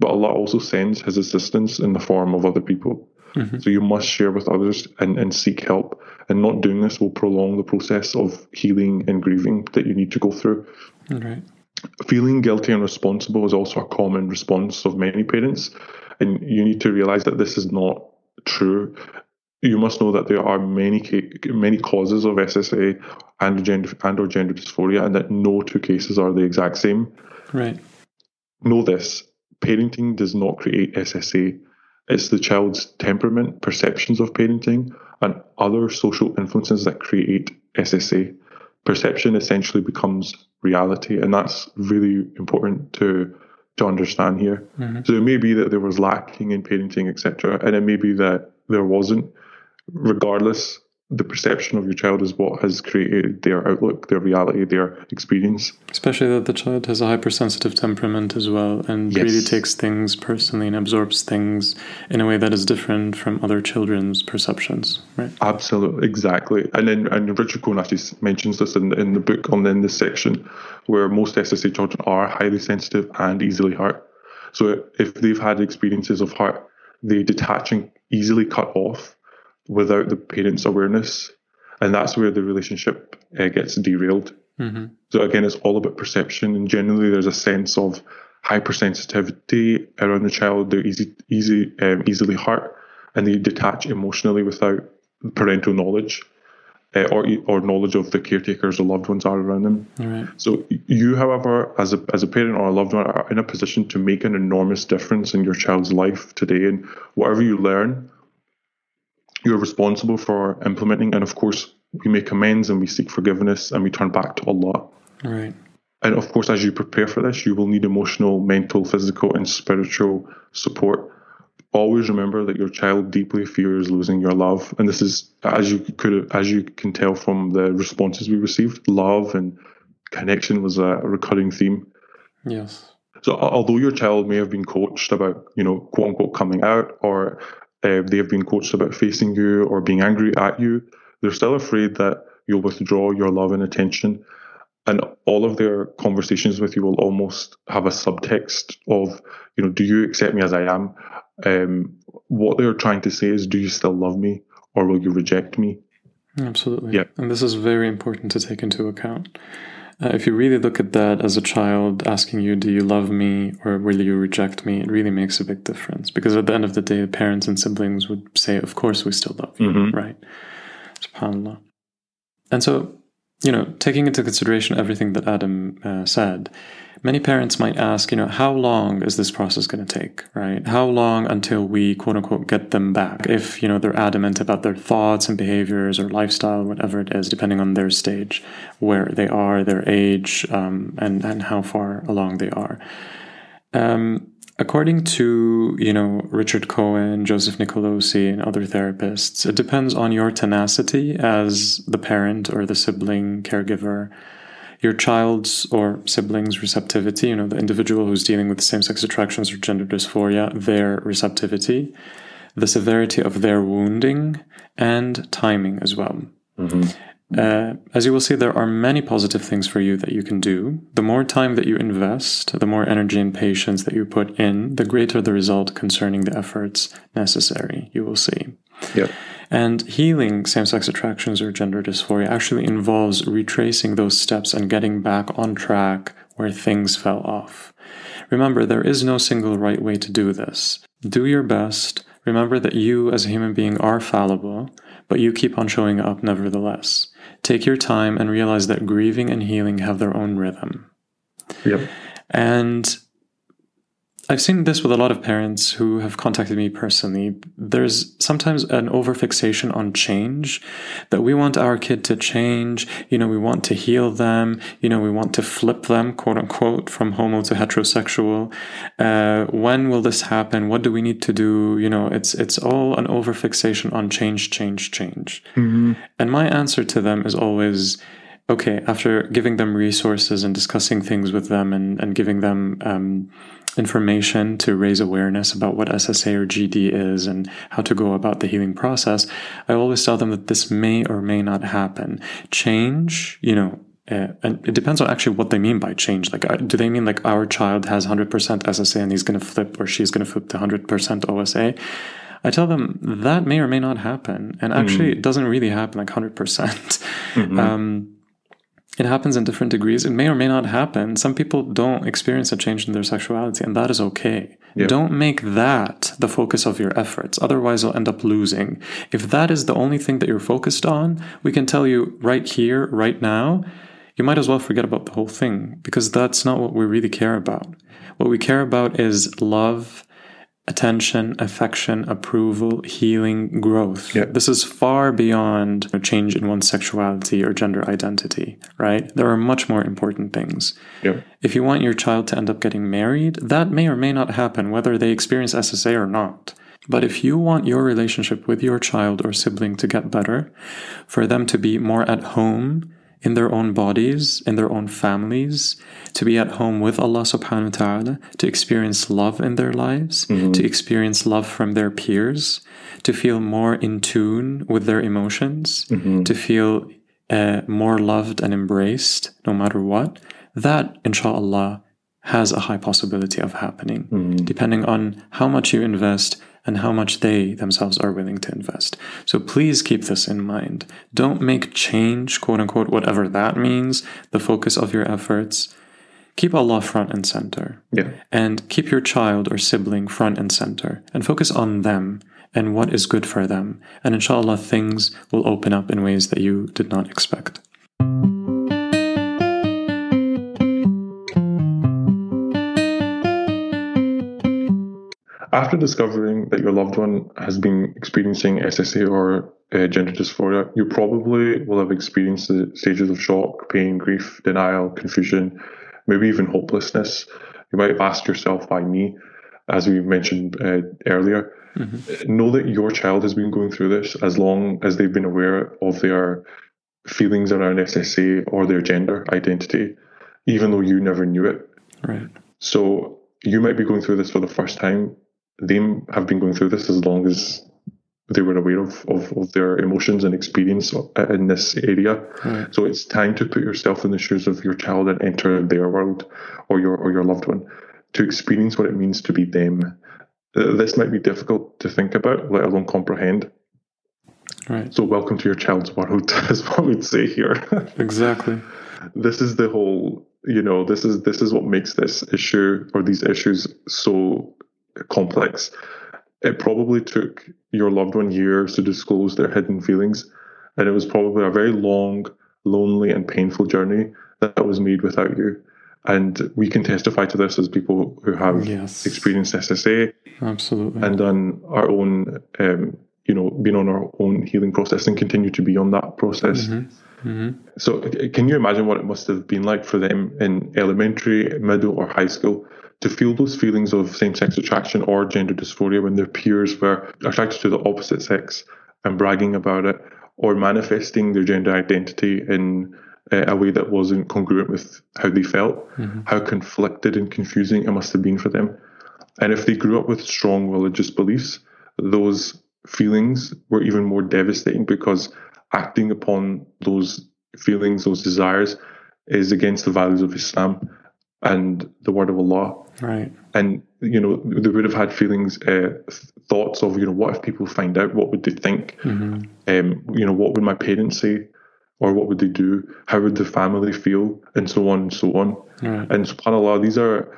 but Allah also sends his assistance in the form of other people. Mm-hmm. So you must share with others and, and seek help. And not doing this will prolong the process of healing and grieving that you need to go through. Right. Feeling guilty and responsible is also a common response of many parents. And you need to realize that this is not true. You must know that there are many many causes of S S A and gender, and or gender dysphoria, and that no two cases are the exact same. Right. Know this. Parenting does not create S S A. It's the child's temperament, perceptions of parenting, and other social influences that create S S A. Perception essentially becomes reality, and that's really important to to understand here. Mm-hmm. So it may be that there was lacking in parenting, et cetera, and it may be that there wasn't. Regardless, the perception of your child is what has created their outlook, their reality, their experience. Especially that the child has a hypersensitive temperament as well, and yes. really takes things personally and absorbs things in a way that is different from other children's perceptions, right? Absolutely, exactly. And then, and Richard Cohen actually mentions this in, in the book, on in this section, where most S S A children are highly sensitive and easily hurt. So if they've had experiences of hurt, they detach and easily cut off without the parents' awareness, and that's where the relationship uh, gets derailed. Mm-hmm. So again, it's all about perception, and generally there's a sense of hypersensitivity around the child. They're easy, easy, um, easily hurt, and they detach emotionally without parental knowledge uh, or or knowledge of the caretakers or loved ones are around them. Right. So you, however, as a as a parent or a loved one, are in a position to make an enormous difference in your child's life today, and whatever you learn, you're responsible for implementing, and of course, we make amends and we seek forgiveness and we turn back to Allah. Right. And of course, as you prepare for this, you will need emotional, mental, physical, and spiritual support. Always remember that your child deeply fears losing your love, and this is, as you could, as you can tell from the responses we received, love and connection was a recurring theme. Yes. So, although your child may have been coached about, you know, quote unquote, coming out, or Uh, they have been coached about facing you or being angry at you, they're still afraid that you'll withdraw your love and attention. And all of their conversations with you will almost have a subtext of, you know, do you accept me as I am? Um, what they're trying to say is, do you still love me or will you reject me? Absolutely. Yeah. And this is very important to take into account. Uh, if you really look at that as a child asking you, do you love me or will you reject me? It really makes a big difference, because at the end of the day, parents and siblings would say, of course, we still love you, mm-hmm. right? SubhanAllah. And so, you know, taking into consideration everything that Adam uh, said, many parents might ask, you know, how long is this process going to take, right? How long until we, quote unquote, get them back? If, you know, they're adamant about their thoughts and behaviors or lifestyle, whatever it is, depending on their stage, where they are, their age, um, and, and how far along they are. Um, according to, you know, Richard Cohen, Joseph Nicolosi, and other therapists, it depends on your tenacity as the parent or the sibling caregiver, your child's or sibling's receptivity, you know, the individual who's dealing with same-sex attractions or gender dysphoria, their receptivity, the severity of their wounding, and timing as well. Mm-hmm. Uh, as you will see, there are many positive things for you that you can do. The more time that you invest, the more energy and patience that you put in, the greater the result concerning the efforts necessary, you will see. Yep. And healing same-sex attractions or gender dysphoria actually involves retracing those steps and getting back on track where things fell off. Remember, there is no single right way to do this. Do your best. Remember that you as a human being are fallible, but you keep on showing up nevertheless. Take your time and realize that grieving and healing have their own rhythm. Yep. And I've seen this with a lot of parents who have contacted me personally. There's sometimes an overfixation on change, that we want our kid to change, you know, we want to heal them, you know, we want to flip them, quote unquote, from homo to heterosexual. Uh, when will this happen? What do we need to do? You know, it's it's all an overfixation on change, change, change. Mm-hmm. And my answer to them is always, okay, after giving them resources and discussing things with them and, and giving them um information to raise awareness about what S S A or G D is and how to go about the healing process, I always tell them that this may or may not happen. Change, you know, uh, and it depends on actually what they mean by change. Like, uh, do they mean like our child has one hundred percent S S A and he's going to flip or she's going to flip to one hundred percent O S A? I tell them that may or may not happen. And actually, mm-hmm. it doesn't really happen like one hundred percent. Mm-hmm. Um, It happens in different degrees. It may or may not happen. Some people don't experience a change in their sexuality, and that is okay. Yep. Don't make that the focus of your efforts. Otherwise, you'll end up losing. If that is the only thing that you're focused on, we can tell you right here, right now, you might as well forget about the whole thing, because that's not what we really care about. What we care about is love, attention, affection, approval, healing, growth. Yep. This is far beyond a change in one's sexuality or gender identity, right? There are much more important things. Yep. If you want your child to end up getting married, that may or may not happen, whether they experience S S A or not. But if you want your relationship with your child or sibling to get better, for them to be more at home in their own bodies, in their own families, to be at home with Allah subhanahu wa ta'ala, to experience love in their lives, mm-hmm. to experience love from their peers, to feel more in tune with their emotions, mm-hmm. to feel uh, more loved and embraced no matter what, that, inshaAllah, has a high possibility of happening, mm-hmm. depending on how much you invest and how much they themselves are willing to invest. So please keep this in mind. Don't make change, quote unquote, whatever that means, the focus of your efforts. Keep Allah front and center. Yeah. And keep your child or sibling front and center, and focus on them and what is good for them. And inshallah, things will open up in ways that you did not expect. After discovering that your loved one has been experiencing S S A or uh, gender dysphoria, you probably will have experienced the stages of shock, pain, grief, denial, confusion, maybe even hopelessness. You might have asked yourself, why me? As we mentioned uh, earlier. Mm-hmm. Know that your child has been going through this as long as they've been aware of their feelings around S S A or their gender identity, even though you never knew it. Right. So you might be going through this for the first time. They have been going through this as long as they were aware of, of, of their emotions and experience in this area. Right. So it's time to put yourself in the shoes of your child and enter their world, or your or your loved one, to experience what it means to be them this might be difficult to think about, let alone comprehend. Right. So welcome to your child's world is what we'd say here. Exactly. This is the whole, you know, this is this is what makes this issue or these issues so complex. It probably took your loved one years to disclose their hidden feelings, and it was probably a very long, lonely and painful journey that was made without you. And we can testify to this as people who have yes. experienced S S A. Absolutely. And done our own, um, you know, been on our own healing process and continue to be on that process. Mm-hmm. Mm-hmm. So can you imagine what it must have been like for them in elementary, middle or high school to feel those feelings of same-sex attraction or gender dysphoria when their peers were attracted to the opposite sex and bragging about it, or manifesting their gender identity in a way that wasn't congruent with how they felt, mm-hmm. how conflicted and confusing it must have been for them. And if they grew up with strong religious beliefs, those feelings were even more devastating, because acting upon those feelings, those desires, is against the values of Islam and the word of Allah. Right. And, you know, they would have had feelings, uh, thoughts of, you know, what if people find out? What would they think? Mm-hmm. Um, you know, what would my parents say? Or what would they do? How would the family feel? And so on and so on. Right. And subhanAllah, these are,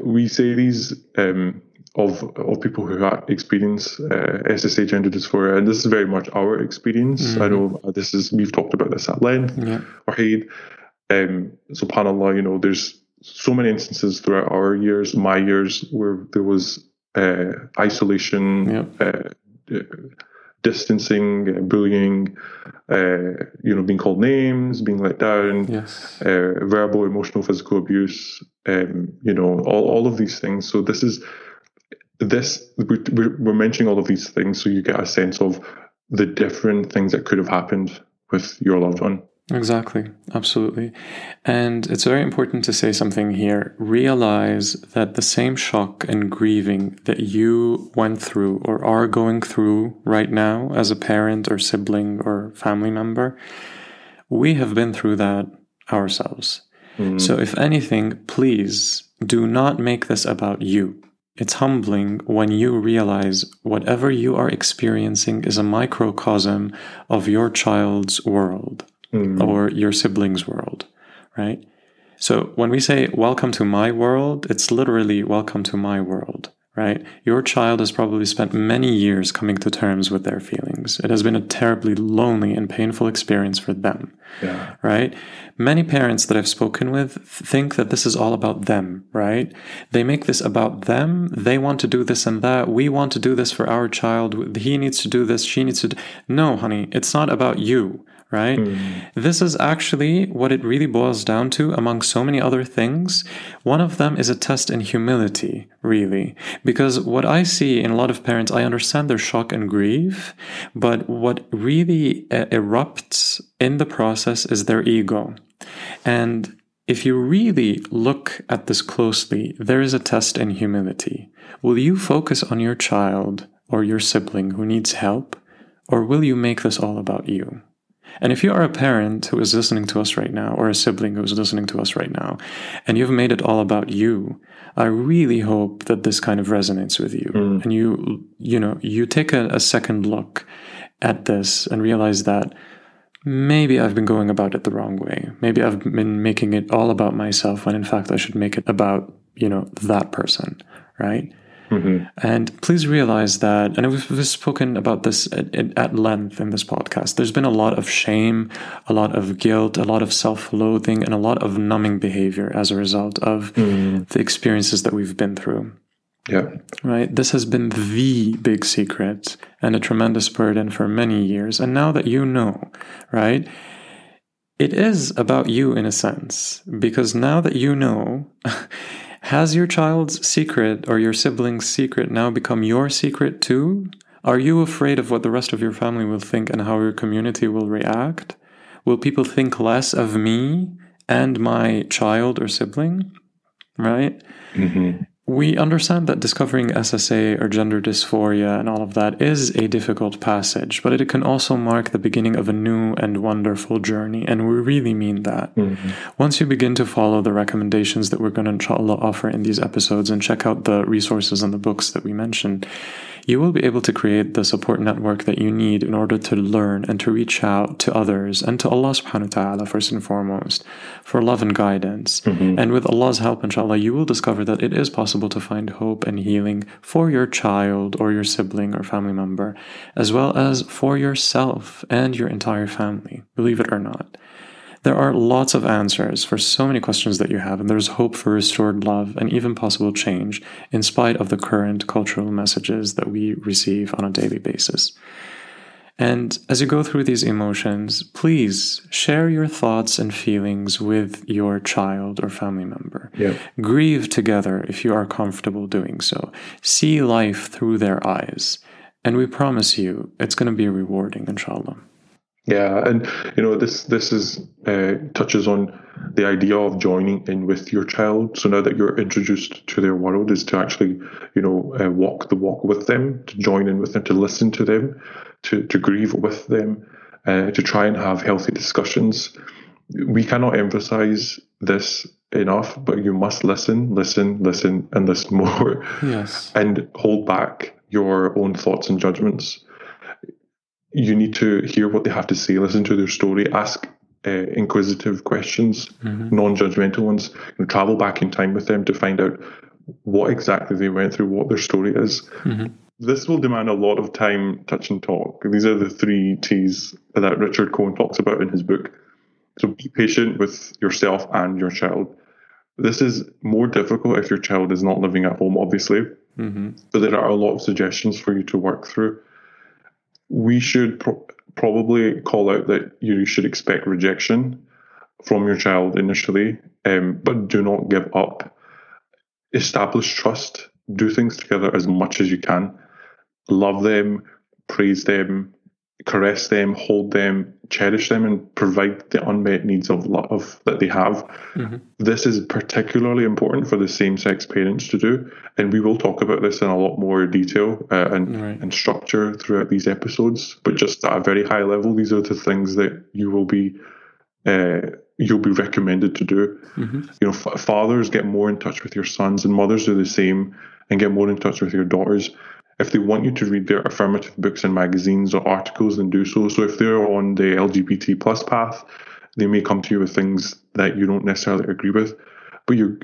we say these um, of of people who experience uh, S S A gender dysphoria, and this is very much our experience. Mm-hmm. I know this is, we've talked about this at length. Yeah. Wahid, um, subhanAllah, you know, there's so many instances throughout our years, my years, where there was uh, isolation, yeah. uh, distancing, bullying, uh, you know, being called names, being let down, yes. uh, verbal, emotional, physical abuse, um, you know, all, all of these things. So this is, this, we're, we're mentioning all of these things so you get a sense of the different things that could have happened with your loved one. Exactly. Absolutely. And it's very important to say something here. Realize that the same shock and grieving that you went through or are going through right now as a parent or sibling or family member, we have been through that ourselves. Mm-hmm. So if anything, please do not make this about you. It's humbling when you realize whatever you are experiencing is a microcosm of your child's world. Mm. Or your sibling's world, right? So when we say, welcome to my world, it's literally welcome to my world, right? Your child has probably spent many years coming to terms with their feelings. It has been a terribly lonely and painful experience for them, yeah. right? Many parents that I've spoken with think that this is all about them, right? They make this about them. They want to do this and that. We want to do this for our child. He needs to do this. She needs to do... No, honey, it's not about you. Right? Mm. This is actually what it really boils down to, among so many other things. One of them is a test in humility, really. Because what I see in a lot of parents, I understand their shock and grief, but what really uh, erupts in the process is their ego. And if you really look at this closely, there is a test in humility. Will you focus on your child or your sibling who needs help, or will you make this all about you? And if you are a parent who is listening to us right now, or a sibling who is listening to us right now, and you've made it all about you, I really hope that this kind of resonates with you. Mm. And you, you know, you take a, a second look at this and realize that maybe I've been going about it the wrong way. Maybe I've been making it all about myself when in fact I should make it about, you know, that person, right? Mm-hmm. And please realize that, and we've, we've spoken about this at, at length in this podcast, there's been a lot of shame, a lot of guilt, a lot of self-loathing, and a lot of numbing behavior as a result of mm. the experiences that we've been through. Yeah. Right? This has been the big secret and a tremendous burden for many years. And now that you know, right, it is about you in a sense, because now that you know... Has your child's secret or your sibling's secret now become your secret too? Are you afraid of what the rest of your family will think and how your community will react? Will people think less of me and my child or sibling? Right? Mm-hmm. We understand that discovering S S A or gender dysphoria and all of that is a difficult passage, but it can also mark the beginning of a new and wonderful journey, and we really mean that. Mm-hmm. Once you begin to follow the recommendations that we're going to, inshallah, offer in these episodes and check out the resources and the books that we mentioned, you will be able to create the support network that you need in order to learn and to reach out to others and to Allah subhanahu wa ta'ala first and foremost for love and guidance. Mm-hmm. And with Allah's help, inshallah, you will discover that it is possible to find hope and healing for your child or your sibling or family member, as well as for yourself and your entire family, believe it or not. There are lots of answers for so many questions that you have, and there's hope for restored love and even possible change in spite of the current cultural messages that we receive on a daily basis. And as you go through these emotions, please share your thoughts and feelings with your child or family member. Yep. Grieve together if you are comfortable doing so. See life through their eyes. And we promise you, it's going to be rewarding, inshallah. Yeah, and you know this this is uh, touches on the idea of joining in with your child. So now that you're introduced to their world, is to actually you know uh, walk the walk with them, to join in with them, to listen to them, to to grieve with them, uh, to try and have healthy discussions. We cannot emphasize this enough, but you must listen, listen, listen, and listen more. Yes, and hold back your own thoughts and judgments. You need to hear what they have to say, listen to their story, ask uh, inquisitive questions, mm-hmm. non-judgmental ones, and travel back in time with them to find out what exactly they went through, what their story is. Mm-hmm. This will demand a lot of time, touch and talk. These are the three T's that Richard Cohen talks about in his book. So be patient with yourself and your child. This is more difficult if your child is not living at home, obviously. Mm-hmm. But there are a lot of suggestions for you to work through. We should pro- probably call out that you should expect rejection from your child initially, um, but do not give up. Establish trust. Do things together as much as you can. Love them, praise them, caress them, hold them, cherish them, and provide the unmet needs of love that they have. Mm-hmm. This is particularly important for the same-sex parents to do, and we will talk about this in a lot more detail uh, and, right. and structure throughout these episodes, but just at a very high level, these are the things that you will be uh, you'll be recommended to do. Mm-hmm. You know, f- fathers, get more in touch with your sons, and mothers do the same and get more in touch with your daughters. If they want you to read their affirmative books and magazines or articles, then do so. So if they're on the L G B T plus path, they may come to you with things that you don't necessarily agree with. But you,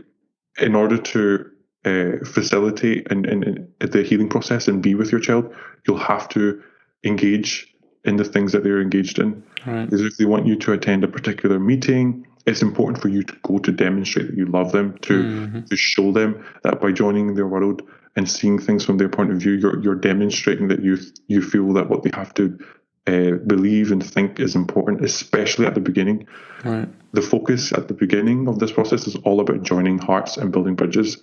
in order to uh, facilitate and, and, and the healing process and be with your child, you'll have to engage in the things that they're engaged in. Right. If they want you to attend a particular meeting, it's important for you to go to demonstrate that you love them, to, mm-hmm. to show them that by joining their world and seeing things from their point of view, you're you're demonstrating that you you feel that what they have to uh, believe and think is important, especially at the beginning. Right. The focus at the beginning of this process is all about joining hearts and building bridges.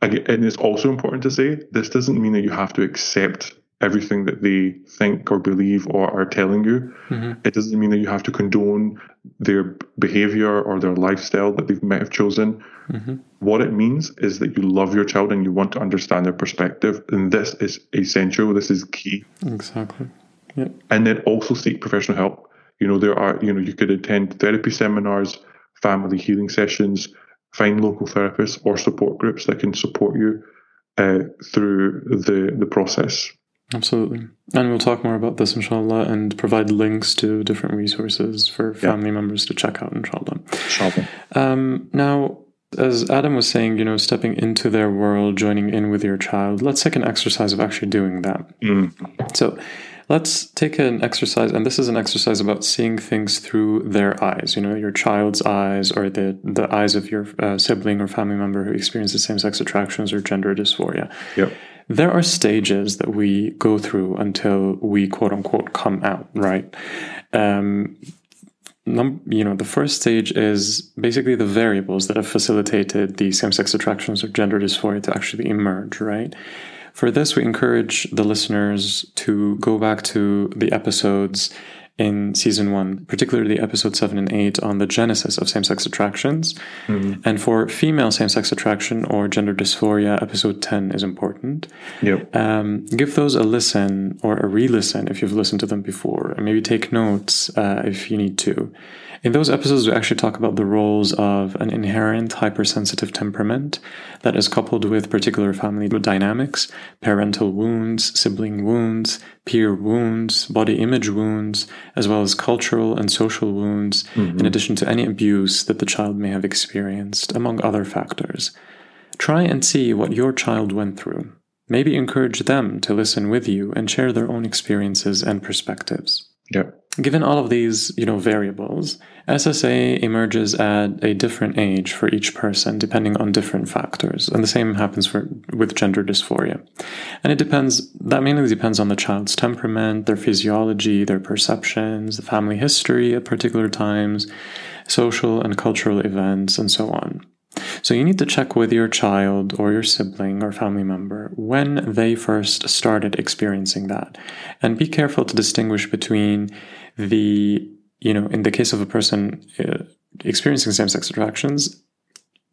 And it's also important to say, this doesn't mean that you have to accept everything that they think or believe or are telling you. Mm-hmm. It doesn't mean that you have to condone their behavior or their lifestyle that they might have chosen. Mm-hmm. What it means is that you love your child and you want to understand their perspective. And this is essential. This is key. Exactly. Yeah. And then also seek professional help. You know, there are, you know, you could attend therapy seminars, family healing sessions, find local therapists or support groups that can support you uh, through the the process. Absolutely. And we'll talk more about this, inshallah, and provide links to different resources for family yeah. members to check out, inshallah. Inshallah. Um, now, as Adam was saying, you know, stepping into their world, joining in with your child, let's take an exercise of actually doing that. Mm. So let's take an exercise, and this is an exercise about seeing things through their eyes, you know, your child's eyes or the, the eyes of your uh, sibling or family member who experiences same-sex attractions or gender dysphoria. Yep. There are stages that we go through until we, quote unquote, come out, right? Um, num- you know, the first stage is basically the variables that have facilitated the same-sex attractions or gender dysphoria to actually emerge, right? For this, we encourage the listeners to go back to the episodes in season one, particularly episode seven and eight on the genesis of same-sex attractions. Mm-hmm. And for female same-sex attraction or gender dysphoria, episode ten is important. Yep. Um, give those a listen or a re-listen if you've listened to them before, and maybe take notes uh, if you need to. In those episodes, we actually talk about the roles of an inherent hypersensitive temperament that is coupled with particular family dynamics, parental wounds, sibling wounds, peer wounds, body image wounds, as well as cultural and social wounds, mm-hmm. in addition to any abuse that the child may have experienced, among other factors. Try and see what your child went through. Maybe encourage them to listen with you and share their own experiences and perspectives. Yep. Given all of these, you know, variables, S S A emerges at a different age for each person, depending on different factors. And the same happens for with gender dysphoria. And it depends, that mainly depends on the child's temperament, their physiology, their perceptions, the family history at particular times, social and cultural events, and so on. So you need to check with your child or your sibling or family member when they first started experiencing that. And be careful to distinguish between the, you know, in the case of a person uh, experiencing same-sex attractions,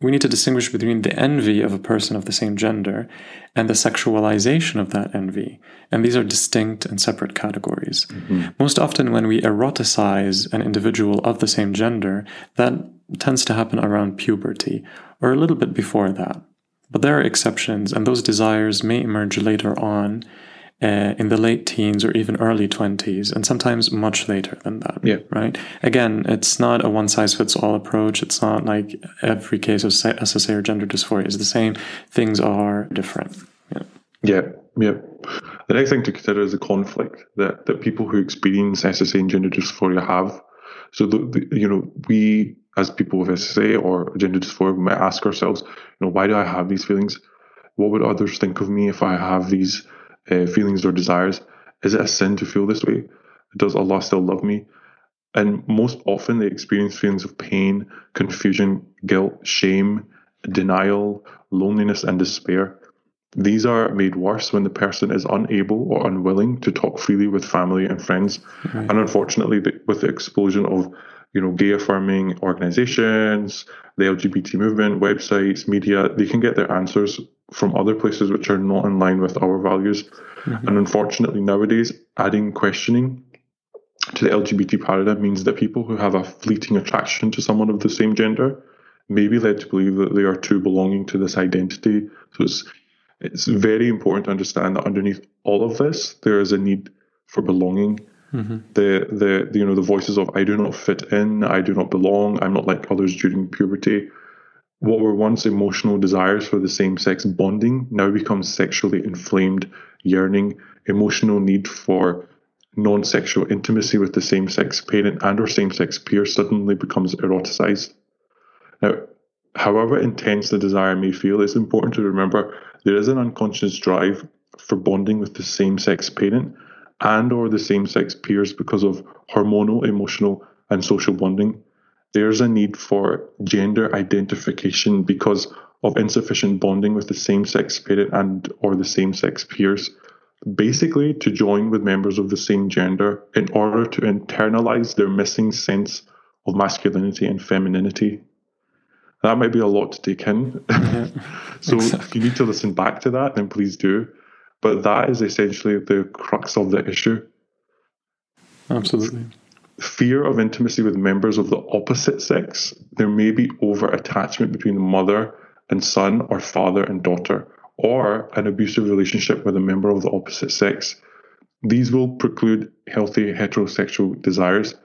we need to distinguish between the envy of a person of the same gender and the sexualization of that envy. And these are distinct and separate categories. Mm-hmm. Most often when we eroticize an individual of the same gender, that tends to happen around puberty or a little bit before that. But there are exceptions, and those desires may emerge later on uh, in the late teens or even early twenties, and sometimes much later than that. Yeah. Right? Again, it's not a one-size-fits-all approach. It's not like every case of S S A or gender dysphoria is the same. Things are different. Yeah. Yeah. Yeah. The next thing to consider is the conflict that, that people who experience S S A and gender dysphoria have. So, the, the, you know, we as people with S S A or gender dysphoria might ask ourselves, you know, why do I have these feelings? What would others think of me if I have these uh, feelings or desires? Is it a sin to feel this way? Does Allah still love me? And most often they experience feelings of pain, confusion, guilt, shame, denial, loneliness, and despair. These are made worse when the person is unable or unwilling to talk freely with family and friends. Right. And unfortunately, with the explosion of, you know, gay-affirming organizations, the L G B T movement, websites, media, they can get their answers from other places which are not in line with our values. Mm-hmm. And unfortunately, nowadays, adding questioning to the L G B T paradigm means that people who have a fleeting attraction to someone of the same gender may be led to believe that they are too belonging to this identity. So it's it's very important to understand that underneath all of this, there is a need for belonging. Mm-hmm. The, the the you know the voices of I do not fit in, I do not belong, I'm not like others during puberty. What were once emotional desires for the same-sex bonding now becomes sexually inflamed yearning, emotional need for non-sexual intimacy with the same-sex parent and or same-sex peer suddenly becomes eroticized. Now, however intense the desire may feel, it's important to remember there is an unconscious drive for bonding with the same-sex parent and or the same-sex peers because of hormonal, emotional, and social bonding. There's a need for gender identification because of insufficient bonding with the same-sex parent and or the same-sex peers, basically to join with members of the same gender in order to internalize their missing sense of masculinity and femininity. That might be a lot to take in. Yeah, so exactly. If you need to listen back to that, then please do. But that is essentially the crux of the issue. Absolutely. Fear of intimacy with members of the opposite sex. There may be over-attachment between mother and son or father and daughter, or an abusive relationship with a member of the opposite sex. These will preclude healthy heterosexual desires.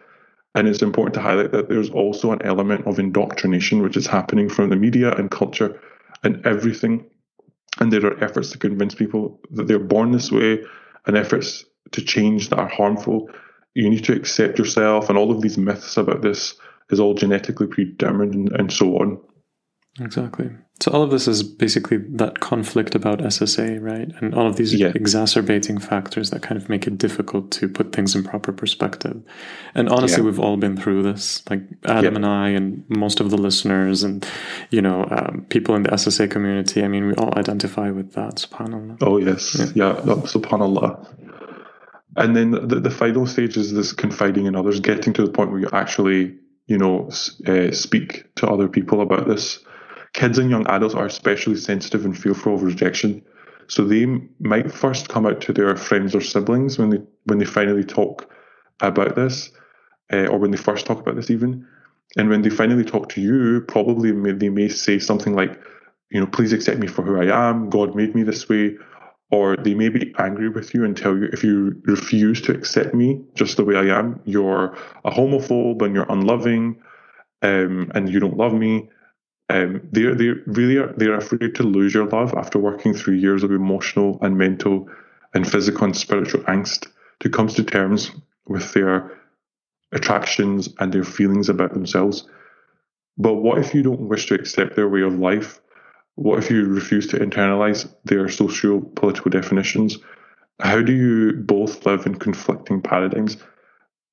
And it's important to highlight that there's also an element of indoctrination which is happening from the media and culture and everything. And there are efforts to convince people that they're born this way and efforts to change that are harmful. You need to accept yourself, and all of these myths about this is all genetically predetermined and, and so on. Exactly. So all of this is basically that conflict about S S A, right? And all of these yeah. exacerbating factors that kind of make it difficult to put things in proper perspective. And honestly, yeah. we've all been through this, like Adam yeah. and I and most of the listeners and, you know, um, people in the S S A community. I mean, we all identify with that, subhanAllah. Oh, yes. Yeah, yeah. No, subhanAllah. And then the, the final stage is this confiding in others, getting to the point where you actually, you know, uh, speak to other people about this. Kids and young adults are especially sensitive and fearful of rejection. So they might first come out to their friends or siblings when they when they finally talk about this, uh, or when they first talk about this even. And when they finally talk to you, probably may, they may say something like, you know, please accept me for who I am, God made me this way. Or they may be angry with you and tell you, if you refuse to accept me just the way I am, you're a homophobe and you're unloving, um, and you don't love me. Um, they're, they're really are, they're afraid to lose your love after working through years of emotional and mental and physical and spiritual angst to come to terms with their attractions and their feelings about themselves. But what if you don't wish to accept their way of life? What if you refuse to internalize their socio-political definitions? How do you both live in conflicting paradigms?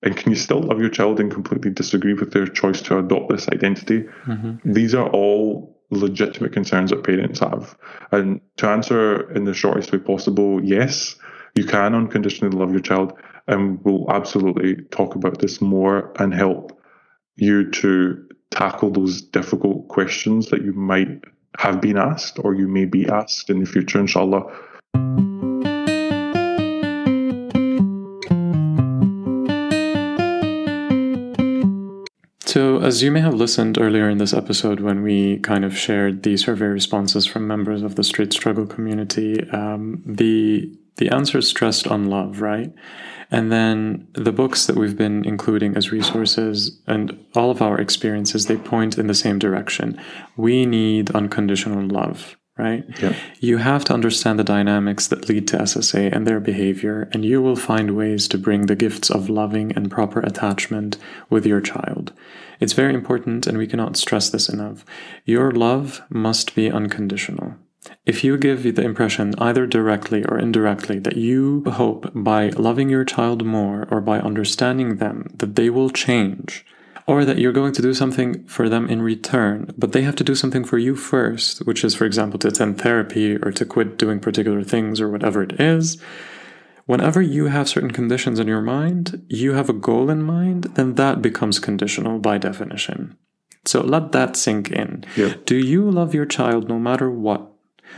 And can you still love your child and completely disagree with their choice to adopt this identity? Mm-hmm. These are all legitimate concerns that parents have. And to answer in the shortest way possible, yes, you can unconditionally love your child, and we'll absolutely talk about this more and help you to tackle those difficult questions that you might have been asked or you may be asked in the future, inshallah. So, as you may have listened earlier in this episode when we kind of shared the survey responses from members of the Straight Struggle community, um, the the answers stressed on love, right? And then the books that we've been including as resources and all of our experiences, they point in the same direction. We need unconditional love, right? Yep. You have to understand the dynamics that lead to S S A and their behavior, and you will find ways to bring the gifts of loving and proper attachment with your child. It's very important, and we cannot stress this enough. Your love must be unconditional. If you give the impression, either directly or indirectly, that you hope by loving your child more or by understanding them that they will change, or that you're going to do something for them in return, but they have to do something for you first, which is, for example, to attend therapy or to quit doing particular things or whatever it is, whenever you have certain conditions in your mind, you have a goal in mind, then that becomes conditional by definition. So let that sink in. Yep. Do you love your child no matter what?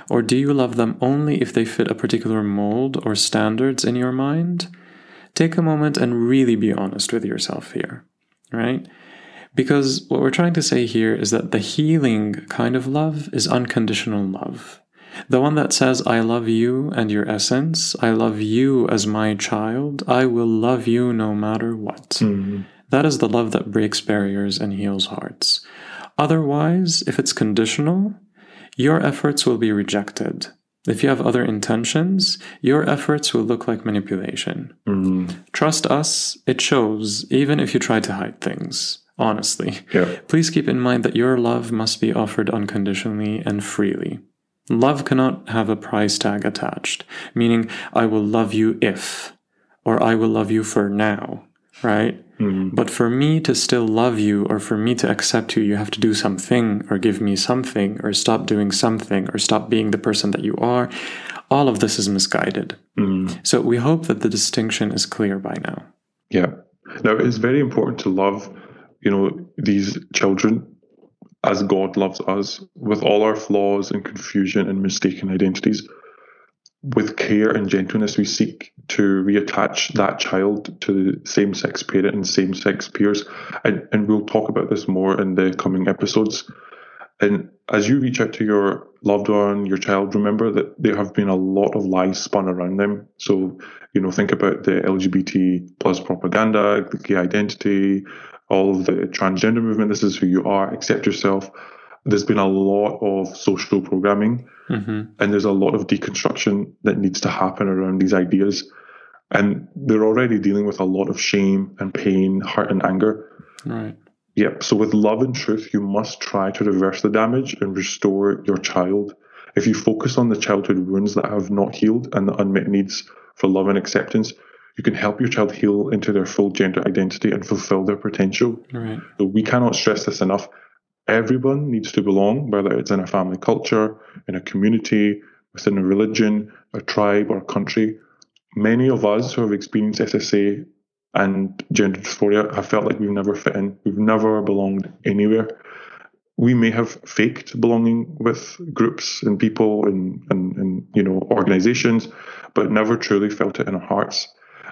Or do you love them only if they fit a particular mold or standards in your mind? Take a moment and really be honest with yourself here, right? Because what we're trying to say here is that the healing kind of love is unconditional love. The one that says, I love you and your essence. I love you as my child. I will love you no matter what. Mm-hmm. That is the love that breaks barriers and heals hearts. Otherwise, if it's conditional, your efforts will be rejected. If you have other intentions, your efforts will look like manipulation. Mm-hmm. Trust us, it shows, even if you try to hide things, honestly. Yeah. Please keep in mind that your love must be offered unconditionally and freely. Love cannot have a price tag attached, meaning, I will love you if, or I will love you for now, right? Mm-hmm. But for me to still love you or for me to accept you, you have to do something or give me something or stop doing something or stop being the person that you are. All of this is misguided. Mm-hmm. So we hope that the distinction is clear by now. Yeah. Now, it's very important to love, you know, these children as God loves us, with all our flaws and confusion and mistaken identities. With care and gentleness, we seek to reattach that child to the same-sex parent and same-sex peers. And, and we'll talk about this more in the coming episodes. And as you reach out to your loved one, your child, remember that there have been a lot of lies spun around them. So, you know, think about the L G B T plus propaganda, the gay identity, all of the transgender movement. This is who you are. Accept yourself. There's been a lot of social programming, mm-hmm. and there's a lot of deconstruction that needs to happen around these ideas. And they're already dealing with a lot of shame and pain, hurt and anger. Right. Yep. So with love and truth, you must try to reverse the damage and restore your child. If you focus on the childhood wounds that have not healed and the unmet needs for love and acceptance, you can help your child heal into their full gender identity and fulfill their potential. Right. So we cannot stress this enough. Everyone needs to belong, whether it's in a family culture, in a community, within a religion, a tribe, or a country. many of us who have experienced S S A and gender dysphoria have felt like we've never fit in. We've never belonged anywhere. We may have faked belonging with groups and people and, and, and you know, organizations, but never truly felt it in our hearts.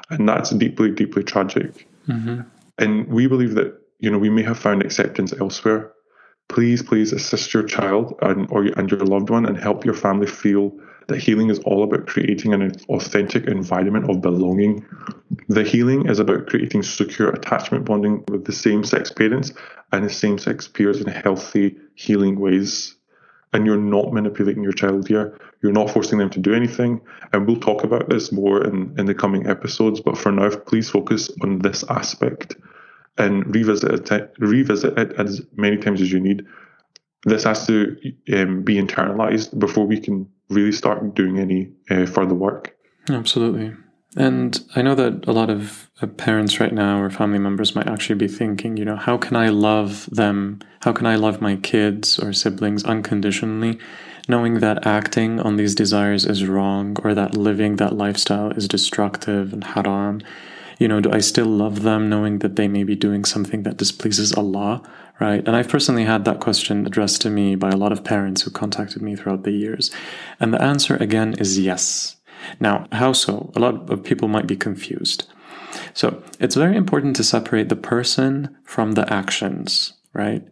And that's deeply, deeply tragic. Mm-hmm. And we believe that, you know, we may have found acceptance elsewhere. Please, please assist your child and, or, and your loved one, and help your family feel that healing is all about creating an authentic environment of belonging. The healing is about creating secure attachment bonding with the same-sex parents and the same-sex peers in healthy, healing ways. And you're not manipulating your child here. You're not forcing them to do anything. And we'll talk about this more in, in the coming episodes. But for now, please focus on this aspect and revisit it, revisit it as many times as you need. This has to um, be internalized before we can really start doing any uh, further work. Absolutely. And I know that a lot of parents right now or family members might actually be thinking, you know, how can I love them? How can I love my kids or siblings unconditionally, knowing that acting on these desires is wrong, or that living that lifestyle is destructive and haram? You know, do I still love them knowing that they may be doing something that displeases Allah, right? And I've personally had that question addressed to me by a lot of parents who contacted me throughout the years. And the answer, again, is yes. Now, how so? A lot of people might be confused. So it's very important to separate the person from the actions, right?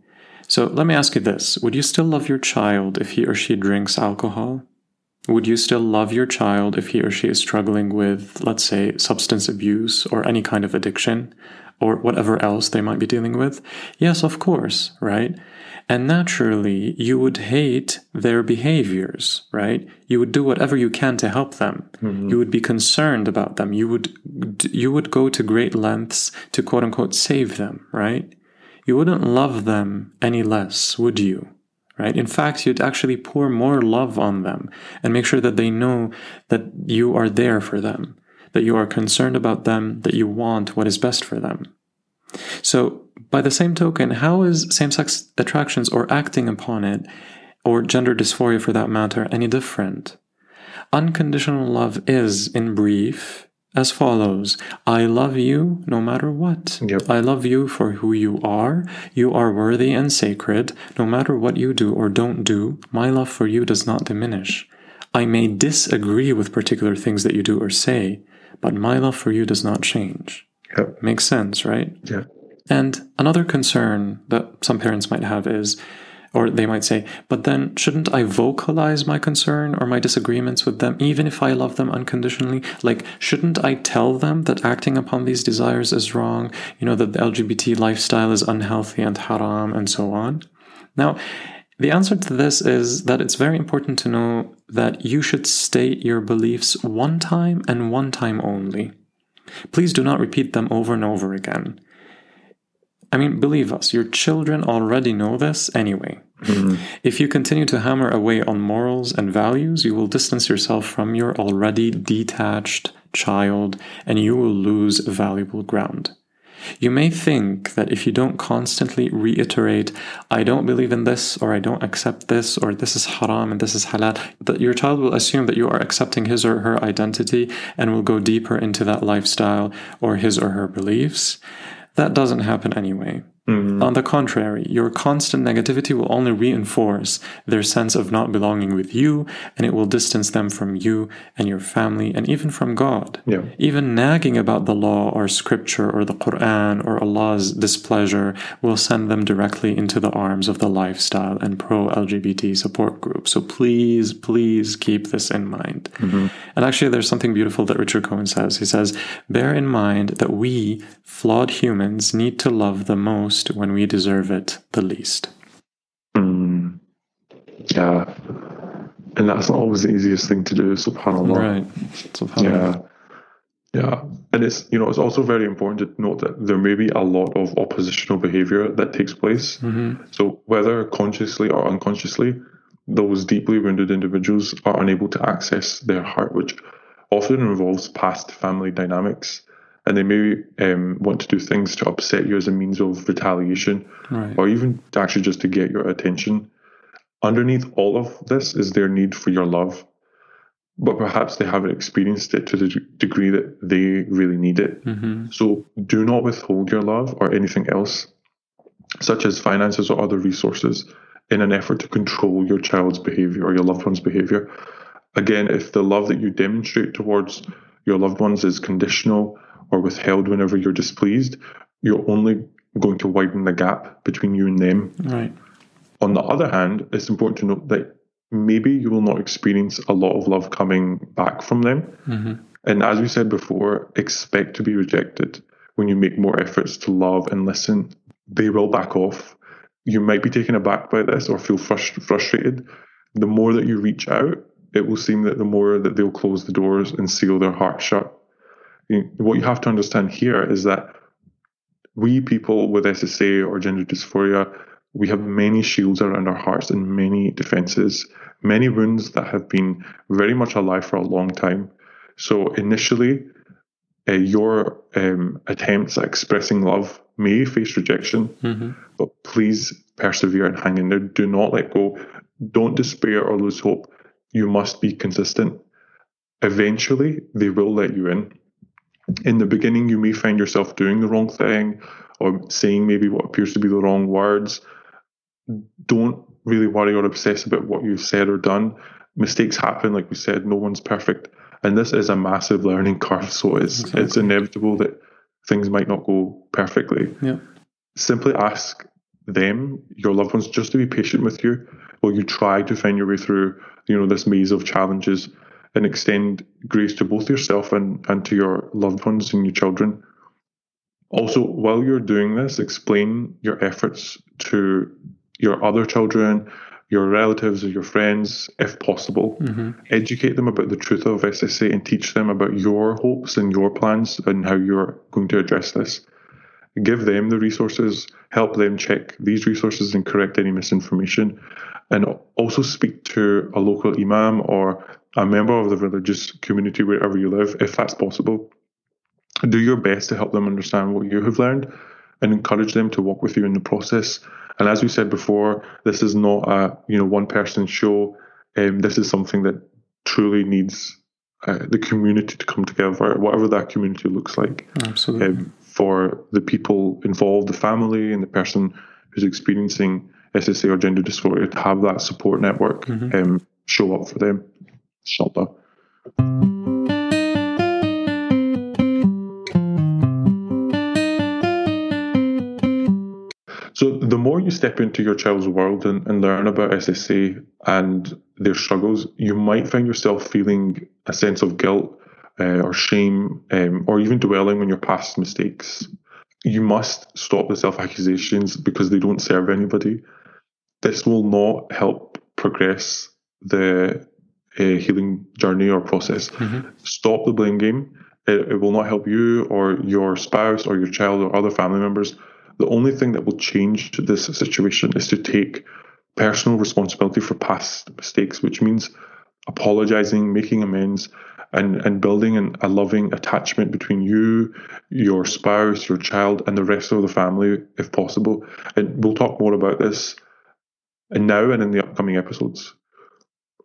So let me ask you this. Would you still love your child if he or she drinks alcohol? Would you still love your child if he or she is struggling with, let's say, substance abuse or any kind of addiction or whatever else they might be dealing with? Yes, of course, right? And naturally, you would hate their behaviors, right? You would do whatever you can to help them. Mm-hmm. You would be concerned about them. You would, you would go to great lengths to, quote unquote, save them, right? You wouldn't love them any less, would you? Right? In fact, you'd actually pour more love on them and make sure that they know that you are there for them, that you are concerned about them, that you want what is best for them. So by the same token, how is same-sex attractions or acting upon it, or gender dysphoria for that matter, any different? Unconditional love is, in brief, as follows. I love you no matter what. Yep. I love you for who you are. You are worthy and sacred. No matter what you do or don't do, my love for you does not diminish. I may disagree with particular things that you do or say, but my love for you does not change. Yep. Makes sense, right? Yeah. And another concern that some parents might have is, or they might say, but then shouldn't I vocalize my concern or my disagreements with them, even if I love them unconditionally? Like, shouldn't I tell them that acting upon these desires is wrong, you know, that the L G B T lifestyle is unhealthy and haram and so on? Now, the answer to this is that it's very important to know that you should state your beliefs one time and one time only. Please do not repeat them over and over again. I mean, believe us, your children already know this anyway. Mm-hmm. If you continue to hammer away on morals and values, you will distance yourself from your already detached child and you will lose valuable ground. You may think that if you don't constantly reiterate, I don't believe in this, or I don't accept this, or this is haram and this is halal, that your child will assume that you are accepting his or her identity and will go deeper into that lifestyle or his or her beliefs. That doesn't happen anyway. Mm-hmm. On the contrary, your constant negativity will only reinforce their sense of not belonging with you, and it will distance them from you and your family and even from God. Yeah. Even nagging about the law or scripture or the Quran or Allah's displeasure will send them directly into the arms of the lifestyle and pro-L G B T support group. So please, please keep this in mind. Mm-hmm. And actually, there's something beautiful that Richard Cohen says. He says, bear in mind that we, flawed humans, need to love the most when we deserve it the least. Mm, yeah. And that's not always the easiest thing to do, subhanAllah. Right. SubhanAllah. Yeah. Yeah. And it's, you know, it's also very important to note that there may be a lot of oppositional behavior that takes place. Mm-hmm. So whether consciously or unconsciously, those deeply wounded individuals are unable to access their heart, which often involves past family dynamics. And they may um, want to do things to upset you as a means of retaliation, right, or even actually just to get your attention. Underneath all of this is their need for your love. But perhaps they haven't experienced it to the degree that they really need it. Mm-hmm. So do not withhold your love or anything else, such as finances or other resources, in an effort to control your child's behavior or your loved one's behavior. Again, if the love that you demonstrate towards your loved ones is conditional or withheld whenever you're displeased, you're only going to widen the gap between you and them. Right. On the other hand, it's important to note that maybe you will not experience a lot of love coming back from them. Mm-hmm. And as we said before, expect to be rejected. When you make more efforts to love and listen, they will back off. You might be taken aback by this or feel frust- frustrated. The more that you reach out, it will seem that the more that they'll close the doors and seal their heart shut. What you have to understand here is that we people with S S A or gender dysphoria, we have many shields around our hearts and many defenses, many wounds that have been very much alive for a long time. So initially, uh, your um, attempts at expressing love may face rejection, mm-hmm. but please persevere and hang in there. Do not let go. Don't despair or lose hope. You must be consistent. Eventually, they will let you in. In the beginning, you may find yourself doing the wrong thing or saying maybe what appears to be the wrong words. Don't really worry or obsess about what you've said or done. Mistakes happen, like we said, no one's perfect. And this is a massive learning curve, so it's exactly. it's inevitable that things might not go perfectly. Yeah. Simply ask them, your loved ones, just to be patient with you while you try to find your way through, you know, this maze of challenges, and extend grace to both yourself and, and to your loved ones and your children. Also, while you're doing this, explain your efforts to your other children, your relatives or your friends, if possible. Mm-hmm. Educate them about the truth of S S A and teach them about your hopes and your plans and how you're going to address this. Give them the resources, help them check these resources and correct any misinformation. And also speak to a local imam or a member of the religious community wherever you live, if that's possible. Do your best to help them understand what you have learned and encourage them to walk with you in the process. And as we said before, this is not a you know one person show. Um, this is something that truly needs uh, the community to come together, whatever that community looks like. Absolutely. Um, for the people involved, the family and the person who's experiencing S S A or gender dysphoria, to have that support network mm-hmm. um, show up for them. Inshallah. So the more you step into your child's world and, and learn about S S A and their struggles, you might find yourself feeling a sense of guilt uh, or shame um, or even dwelling on your past mistakes. You must stop the self-accusations because they don't serve anybody. This will not help progress the uh, healing journey or process. Mm-hmm. Stop the blame game. It, it will not help you or your spouse or your child or other family members. The only thing that will change this situation is to take personal responsibility for past mistakes, which means apologizing, making amends, and, and building an, a loving attachment between you, your spouse, your child, and the rest of the family, if possible. And we'll talk more about this now and in the upcoming episodes.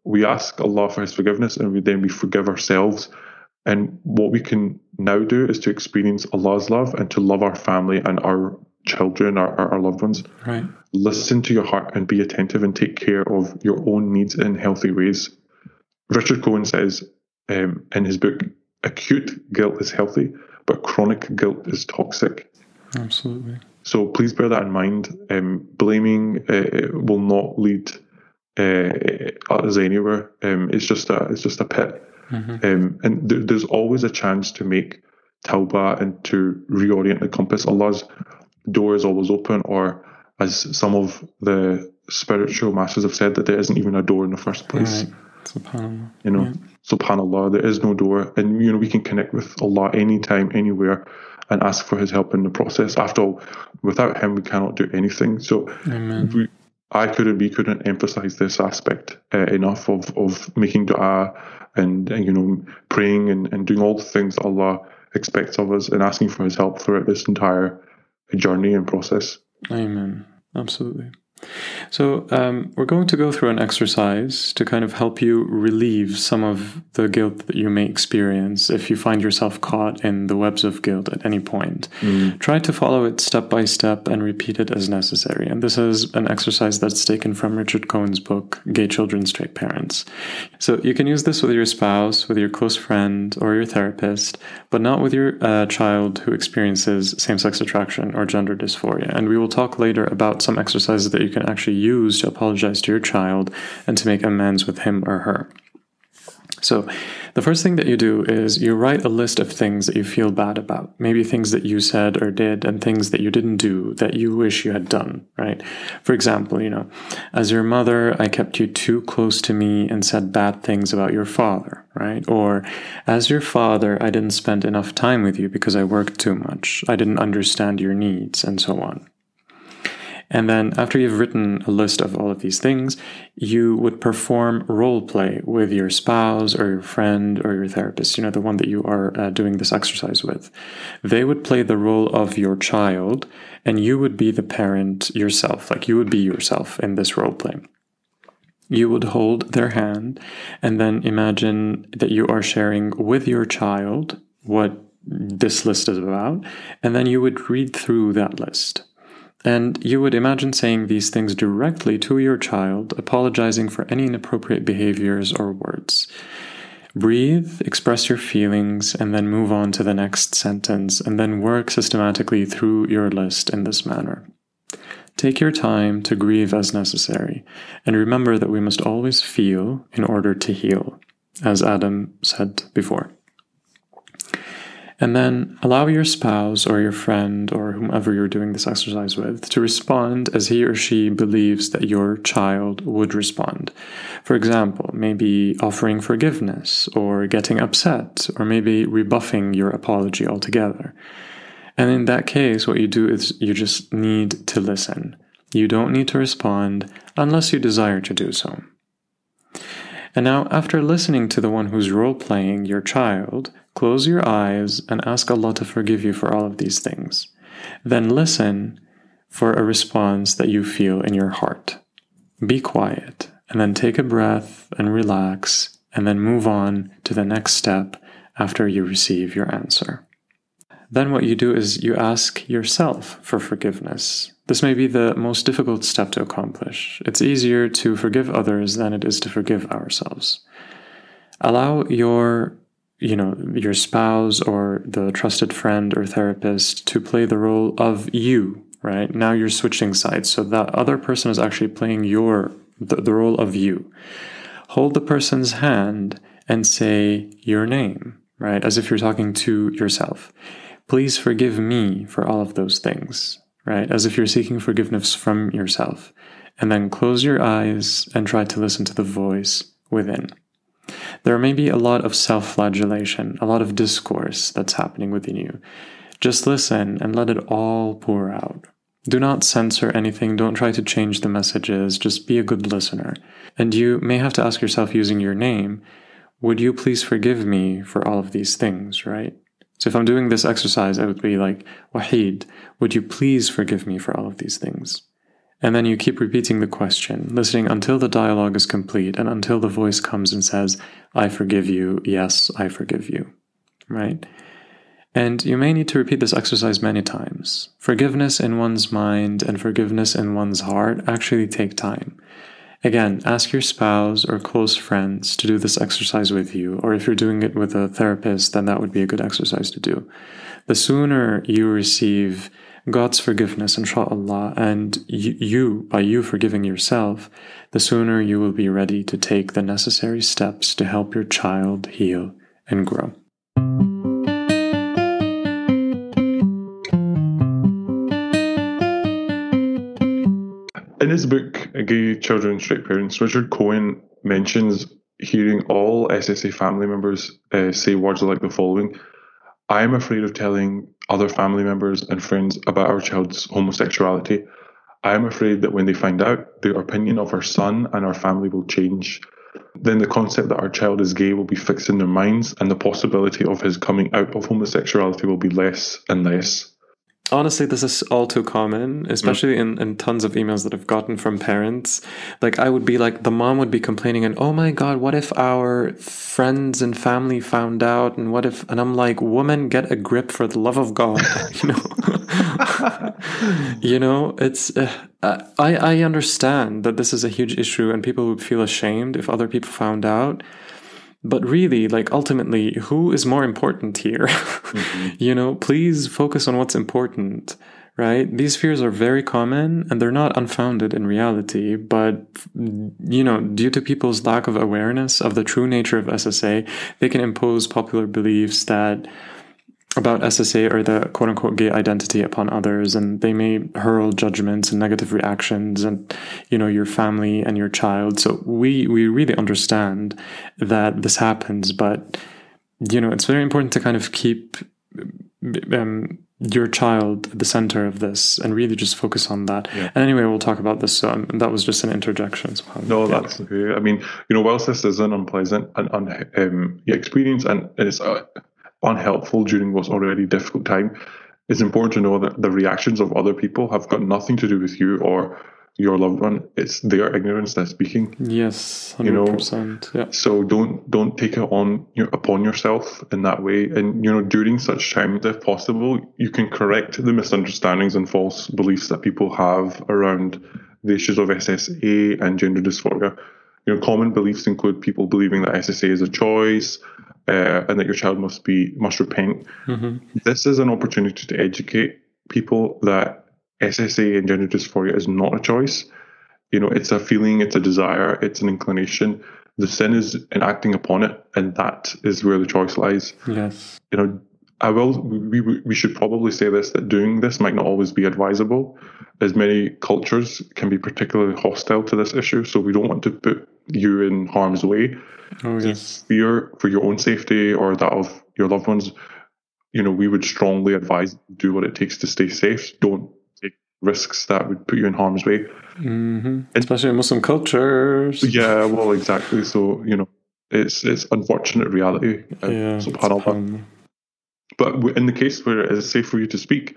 We ask Allah for His forgiveness, and we, then we forgive ourselves. And what we can now do is to experience Allah's love and to love our family and our children, our, our loved ones. Right. Listen to your heart and be attentive and take care of your own needs in healthy ways. Richard Cohen says um, in his book, acute guilt is healthy, but chronic guilt is toxic. Absolutely. So please bear that in mind. Um, blaming uh, will not lead uh, us anywhere. Um, it's just a it's just a pit. Mm-hmm. Um, and th- there's always a chance to make tawbah and to reorient the compass. Allah's door is always open, or as some of the spiritual masters have said, that there isn't even a door in the first place. Right. Subhanallah. You know, yeah. Subhanallah, there is no door. And, you know, we can connect with Allah anytime, anywhere, and ask for His help in the process. After all, without Him, we cannot do anything. So we, I couldn't, we couldn't emphasize this aspect uh, enough of, of making dua and, and, you know, praying and, and doing all the things that Allah expects of us and asking for His help throughout this entire journey and process. Amen. Absolutely. So um, we're going to go through an exercise to kind of help you relieve some of the guilt that you may experience if you find yourself caught in the webs of guilt at any point. Mm. Try to follow it step by step and repeat it as necessary. And this is an exercise that's taken from Richard Cohen's book, Gay Children, Straight Parents. So you can use this with your spouse, with your close friend, or your therapist, but not with your uh, child who experiences same-sex attraction or gender dysphoria. And we will talk later about some exercises that you can actually use to apologize to your child and to make amends with him or her. So the first thing that you do is you write a list of things that you feel bad about, maybe things that you said or did and things that you didn't do that you wish you had done, right? For example, you know, as your mother, I kept you too close to me and said bad things about your father, right? Or as your father, I didn't spend enough time with you because I worked too much. I didn't understand your needs and so on. And then after you've written a list of all of these things, you would perform role play with your spouse or your friend or your therapist, you know, the one that you are uh, doing this exercise with. They would play the role of your child and you would be the parent yourself, like you would be yourself in this role play. You would hold their hand and then imagine that you are sharing with your child what this list is about. And then you would read through that list. And you would imagine saying these things directly to your child, apologizing for any inappropriate behaviors or words. Breathe, express your feelings, and then move on to the next sentence, and then work systematically through your list in this manner. Take your time to grieve as necessary, and remember that we must always feel in order to heal, as Adam said before. And then allow your spouse or your friend or whomever you're doing this exercise with to respond as he or she believes that your child would respond. For example, maybe offering forgiveness or getting upset or maybe rebuffing your apology altogether. And in that case, what you do is you just need to listen. You don't need to respond unless you desire to do so. And now, after listening to the one who's role-playing your child, close your eyes and ask Allah to forgive you for all of these things. Then listen for a response that you feel in your heart. Be quiet, and then take a breath and relax, and then move on to the next step after you receive your answer. Then what you do is you ask yourself for forgiveness. This may be the most difficult step to accomplish. It's easier to forgive others than it is to forgive ourselves. Allow your, you know, your spouse or the trusted friend or therapist to play the role of you, right? Now you're switching sides. So that other person is actually playing your, the, the role of you. Hold the person's hand and say your name, right? As if you're talking to yourself. Please forgive me for all of those things. Right? As if you're seeking forgiveness from yourself. And then close your eyes and try to listen to the voice within. There may be a lot of self-flagellation, a lot of discourse that's happening within you. Just listen and let it all pour out. Do not censor anything. Don't try to change the messages. Just be a good listener. And you may have to ask yourself using your name, would you please forgive me for all of these things, right? So if I'm doing this exercise, I would be like, Wahid, would you please forgive me for all of these things? And then you keep repeating the question, listening until the dialogue is complete and until the voice comes and says, I forgive you. Yes, I forgive you. Right? And you may need to repeat this exercise many times. Forgiveness in one's mind and forgiveness in one's heart actually take time. Again, ask your spouse or close friends to do this exercise with you, or if you're doing it with a therapist, then that would be a good exercise to do. The sooner you receive God's forgiveness, inshallah, and you, by you forgiving yourself, the sooner you will be ready to take the necessary steps to help your child heal and grow. In his book, Gay Children, Straight Parents, Richard Cohen mentions hearing all S S A family members uh, say words like the following. I am afraid of telling other family members and friends about our child's homosexuality. I am afraid that when they find out, their opinion of our son and our family will change. Then the concept that our child is gay will be fixed in their minds and the possibility of his coming out of homosexuality will be less and less. Honestly, this is all too common, especially mm. in, in tons of emails that I've gotten from parents. Like, I would be like, the mom would be complaining, and oh my God, what if our friends and family found out? And what if, and I'm like, woman, get a grip for the love of God. You know, you know, it's, uh, I, I understand that this is a huge issue and people would feel ashamed if other people found out. But really, like, ultimately, who is more important here? Mm-hmm. You know, please focus on what's important, right? These fears are very common and they're not unfounded in reality. But, you know, due to people's lack of awareness of the true nature of S S A, they can impose popular beliefs that about S S A or the quote-unquote gay identity upon others, and they may hurl judgments and negative reactions and, you know, your family and your child. So we we really understand that this happens, but, you know, it's very important to kind of keep um, your child at the center of this and really just focus on that. Yeah. And anyway, we'll talk about this. So um, that was just an interjection. So, um, no, yeah. That's okay. I mean, you know, whilst this is an unpleasant and, un- um, experience and it's... Uh, unhelpful during what's already a difficult time, it's important to know that the reactions of other people have got nothing to do with you or your loved one. It's their ignorance that's speaking. Yes, one hundred percent, you know. Yeah. So don't don't take it on you know, upon yourself in that way. And you know, during such times, if possible, you can correct the misunderstandings and false beliefs that people have around the issues of S S A and gender dysphoria. You know, common beliefs include people believing that S S A is a choice. Uh, and that your child must be must repent. Mm-hmm. This is an opportunity to educate people that S S A and gender dysphoria is not a choice. You know, it's a feeling, it's a desire, it's an inclination. The sin is in acting upon it, and that is where the choice lies. Yes. You know, I will. We we should probably say this, that doing this might not always be advisable, as many cultures can be particularly hostile to this issue. So we don't want to put you in harm's way. Oh, yes. Fear for your own safety or that of your loved ones, you know, we would strongly advise do what it takes to stay safe. Don't take risks that would put you in harm's way. Mm-hmm. Especially in Muslim cultures. Yeah, well, exactly. So, you know, it's it's unfortunate reality. Yeah, subhanAllah. But in the case where it is safe for you to speak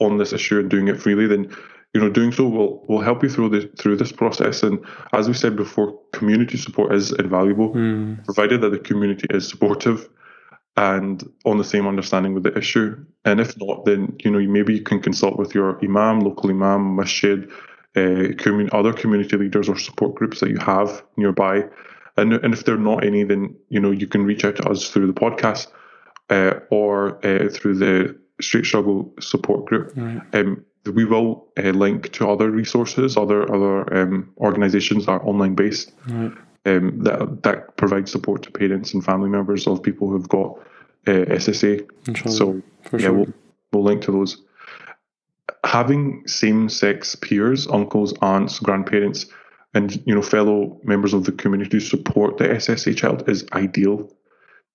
on this issue and doing it freely, then you know, doing so will, will help you through this, through this process. And as we said before, community support is invaluable, mm. provided that the community is supportive and on the same understanding with the issue. And if not, then, you know, maybe you can consult with your imam, local imam, masjid, uh, commun- other community leaders or support groups that you have nearby. And, and if there are not any, then, you know, you can reach out to us through the podcast uh, or uh, through the Straight Struggle support group. Right. Um, We will uh, link to other resources, other other um, organisations that are online based right. um, that that provide support to parents and family members of people who've got uh, S S A. Inshallah. So For yeah, sure. we'll we'll link to those. Having same-sex peers, uncles, aunts, grandparents, and you know fellow members of the community support the S S A child is ideal.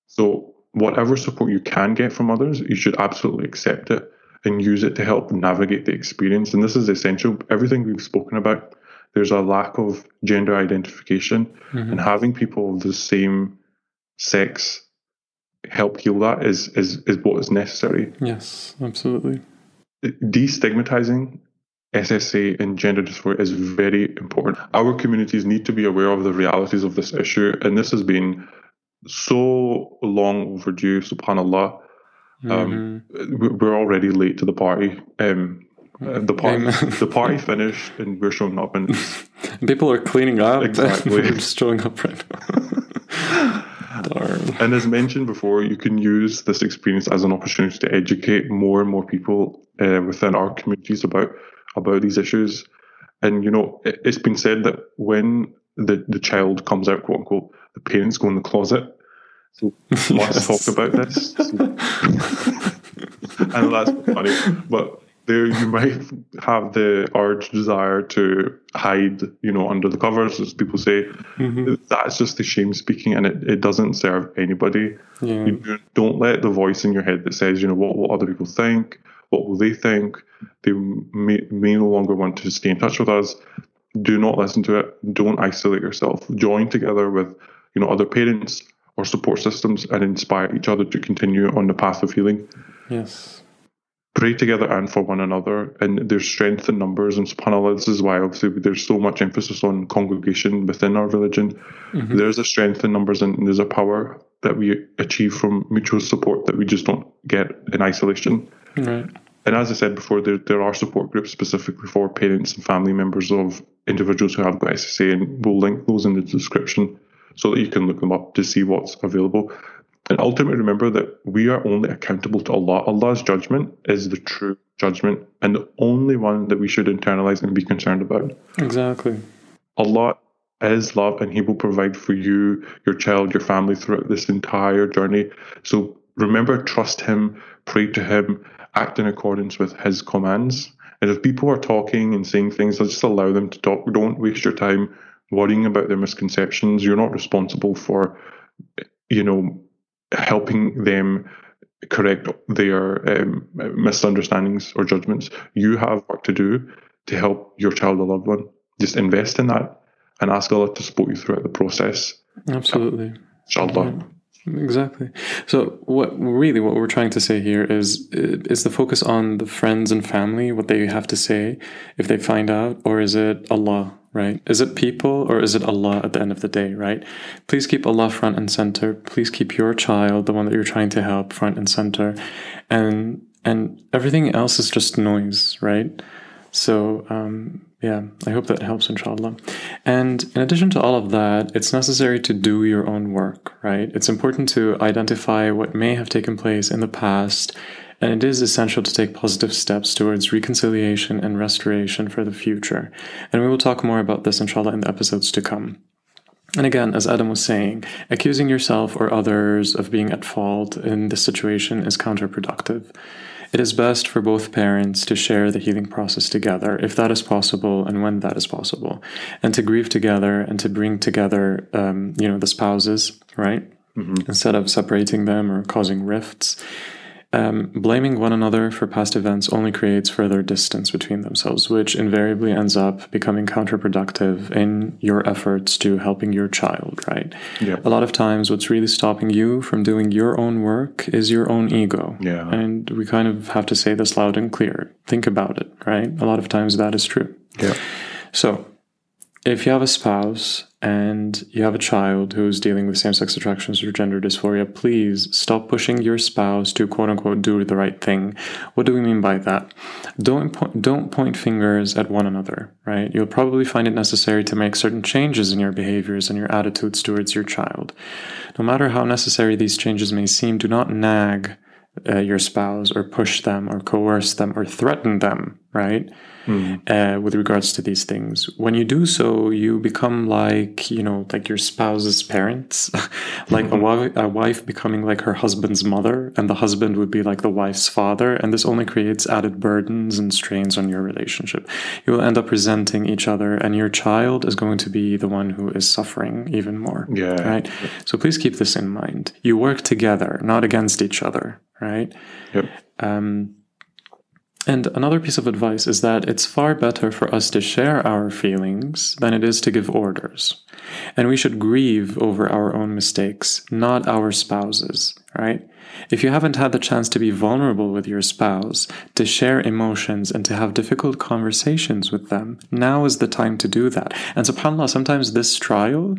So whatever support you can get from others, you should absolutely accept it and use it to help navigate the experience. And this is essential. Everything we've spoken about, there's a lack of gender identification, mm-hmm. and having people of the same sex help heal that is is is what is necessary. Yes, absolutely. Destigmatizing S S A and gender dysphoria is very important. Our communities need to be aware of the realities of this issue, and this has been so long overdue, subhanAllah. Um, mm-hmm. We're already late to the party. Um, uh, the party, the party finished, and we're showing up, and people are cleaning up. Exactly, we're just showing up right now. Darn. And as mentioned before, you can use this experience as an opportunity to educate more and more people uh, within our communities about about these issues. And you know, it, it's been said that when the the child comes out, quote unquote, the parents go in the closet. So let's yes. talk about this. And that's funny. But there you might have the urge, desire to hide, you know, under the covers, as people say. Mm-hmm. That's just the shame speaking, and it, it doesn't serve anybody. Yeah. You don't let the voice in your head that says, you know, what will other people think? What will they think? They may, may no longer want to stay in touch with us. Do not listen to it. Don't isolate yourself. Join together with, you know, other parents or support systems and inspire each other to continue on the path of healing. Yes. pray together and for one another, and there's strength in numbers. And subhanAllah, this is why obviously there's so much emphasis on congregation within our religion. Mm-hmm. There's a strength in numbers, and there's a power that we achieve from mutual support that we just don't get in isolation. Right. And as I said before, there there are support groups specifically for parents and family members of individuals who have got S S A, and we'll link those in the description so that you can look them up to see what's available. And ultimately, remember that we are only accountable to Allah. Allah's judgment is the true judgment and the only one that we should internalize and be concerned about. Exactly. Allah is love, and He will provide for you, your child, your family throughout this entire journey. So remember, trust Him, pray to Him, act in accordance with His commands. And if people are talking and saying things, just allow them to talk. Don't waste your time worrying about their misconceptions. You're not responsible for, you know, helping them correct their um, misunderstandings or judgments. You have work to do to help your child or loved one. Just invest in that and ask Allah to support you throughout the process. Absolutely. Inshallah. Yeah. Exactly. So what really what we're trying to say here is is the focus on the friends and family, what they have to say if they find out, or is it Allah, right? Is it people, or is it Allah at the end of the day, right? Please keep Allah front and center. Please keep your child, the one that you're trying to help, front and center, and and everything else is just noise, right? So um yeah, I hope that helps, inshallah. And in addition to all of that, it's necessary to do your own work, right? It's important to identify what may have taken place in the past, and it is essential to take positive steps towards reconciliation and restoration for the future. And we will talk more about this, inshallah, in the episodes to come. And again, as Adam was saying, accusing yourself or others of being at fault in this situation is counterproductive. It is best for both parents to share the healing process together, if that is possible and when that is possible, and to grieve together and to bring together, um, you know, the spouses, right? Mm-hmm. Instead of separating them or causing rifts. Um, blaming one another for past events only creates further distance between themselves, which invariably ends up becoming counterproductive in your efforts to helping your child, right? Yep. A lot of times what's really stopping you from doing your own work is your own ego. Yeah. And we kind of have to say this loud and clear. Think about it, right? A lot of times that is true. Yeah. So if you have a spouse and you have a child who's dealing with same-sex attractions or gender dysphoria, please stop pushing your spouse to quote-unquote do the right thing. What do we mean by that? Don't po- don't point fingers at one another, right? You'll probably find it necessary to make certain changes in your behaviors and your attitudes towards your child. No matter how necessary these changes may seem, do not nag Uh, your spouse or push them or coerce them or threaten them, right? Mm. Uh, with regards to these things. When you do so, you become like, you know, like your spouse's parents, like mm-hmm. a, wi- a wife becoming like her husband's mother, and the husband would be like the wife's father. And this only creates added burdens and strains on your relationship. You will end up resenting each other, and your child is going to be the one who is suffering even more. Yeah. Right. So please keep this in mind. You work together, not against each other. Right. Yep. Um, and another piece of advice is that it's far better for us to share our feelings than it is to give orders. And we should grieve over our own mistakes, not our spouse's, right? If you haven't had the chance to be vulnerable with your spouse, to share emotions and to have difficult conversations with them, now is the time to do that. And subhanAllah, sometimes this trial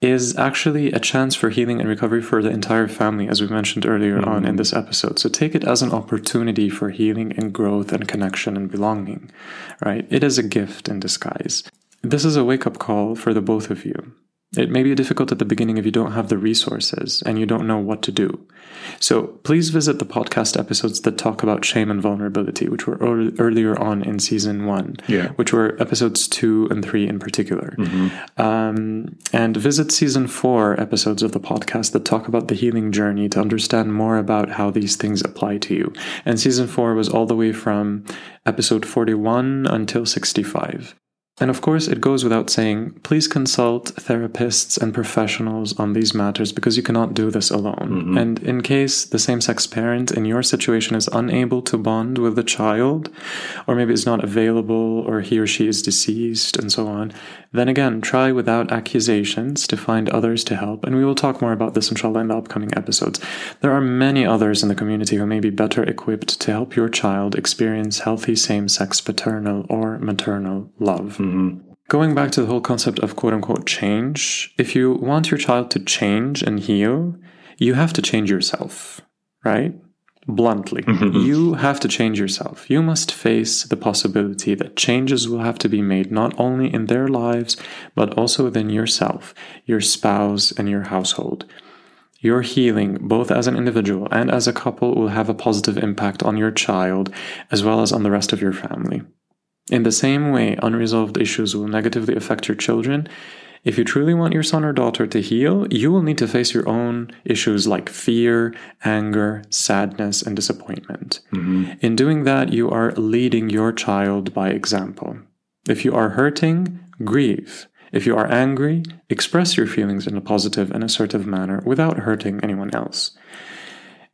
is actually a chance for healing and recovery for the entire family, as we mentioned earlier mm-hmm. on in this episode. So take it as an opportunity for healing and growth and connection and belonging, right? It is a gift in disguise. This is a wake-up call for the both of you. It may be difficult at the beginning if you don't have the resources and you don't know what to do. So please visit the podcast episodes that talk about shame and vulnerability, which were earl- earlier on in season one, yeah. which were episodes two and three in particular. Mm-hmm. Um, and visit season four episodes of the podcast that talk about the healing journey to understand more about how these things apply to you. And season four was all the way from episode forty-one until sixty-five. And of course, it goes without saying, please consult therapists and professionals on these matters because you cannot do this alone. Mm-hmm. And in case the same-sex parent in your situation is unable to bond with the child, or maybe is not available, or he or she is deceased, and so on, Then again, try without accusations to find others to help, and we will talk more about this inshallah in the upcoming episodes. There are many others in the community who may be better equipped to help your child experience healthy same-sex paternal or maternal love. Mm-hmm. Going back to the whole concept of quote-unquote change, if you want your child to change and heal, you have to change yourself, right? Bluntly, you have to change yourself. You must face the possibility that changes will have to be made not only in their lives, but also within yourself, your spouse, and your household. Your healing, both as an individual and as a couple, will have a positive impact on your child, as well as on the rest of your family. In the same way, unresolved issues will negatively affect your children. If you truly want your son or daughter to heal, you will need to face your own issues like fear, anger, sadness, and disappointment. Mm-hmm. In doing that, you are leading your child by example. If you are hurting, grieve. If you are angry, express your feelings in a positive and assertive manner without hurting anyone else.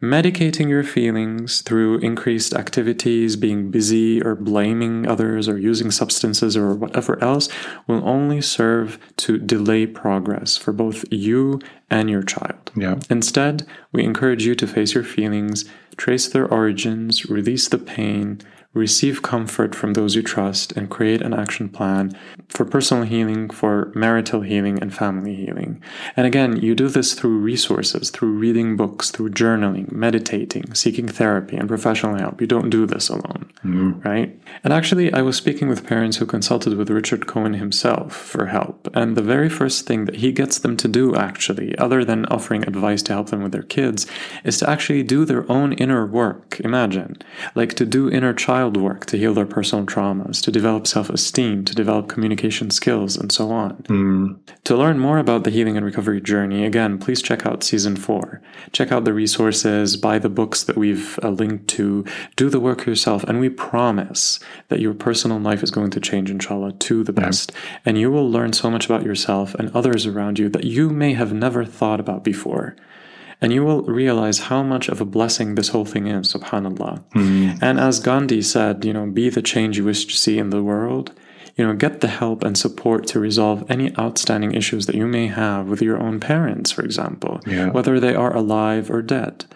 Medicating your feelings through increased activities, being busy, or blaming others, or using substances, or whatever else will only serve to delay progress for both you and your child. Yeah. Instead, we encourage you to face your feelings, trace their origins, release the pain, receive comfort from those you trust, and create an action plan for personal healing, for marital healing, and family healing. And again, you do this through resources, through reading books, through journaling, meditating, seeking therapy, and professional help. You don't do this alone, mm. right? And actually, I was speaking with parents who consulted with Richard Cohen himself for help. And the very first thing that he gets them to do, actually, other than offering advice to help them with their kids, is to actually do their own inner work. Imagine, like to do inner child work, to heal their personal traumas, to develop self-esteem, to develop communication skills, and so on. Mm. To learn more about the healing and recovery journey, again, please check out season four. Check out the resources, buy the books that we've uh, linked to, do the work yourself, and we promise that your personal life is going to change, inshallah, to the best. Yeah. And you will learn so much about yourself and others around you that you may have never thought about before. And you will realize how much of a blessing this whole thing is, subhanAllah. Mm-hmm. And as Gandhi said, you know, be the change you wish to see in the world. You know, get the help and support to resolve any outstanding issues that you may have with your own parents, for example, yeah. whether they are alive or dead.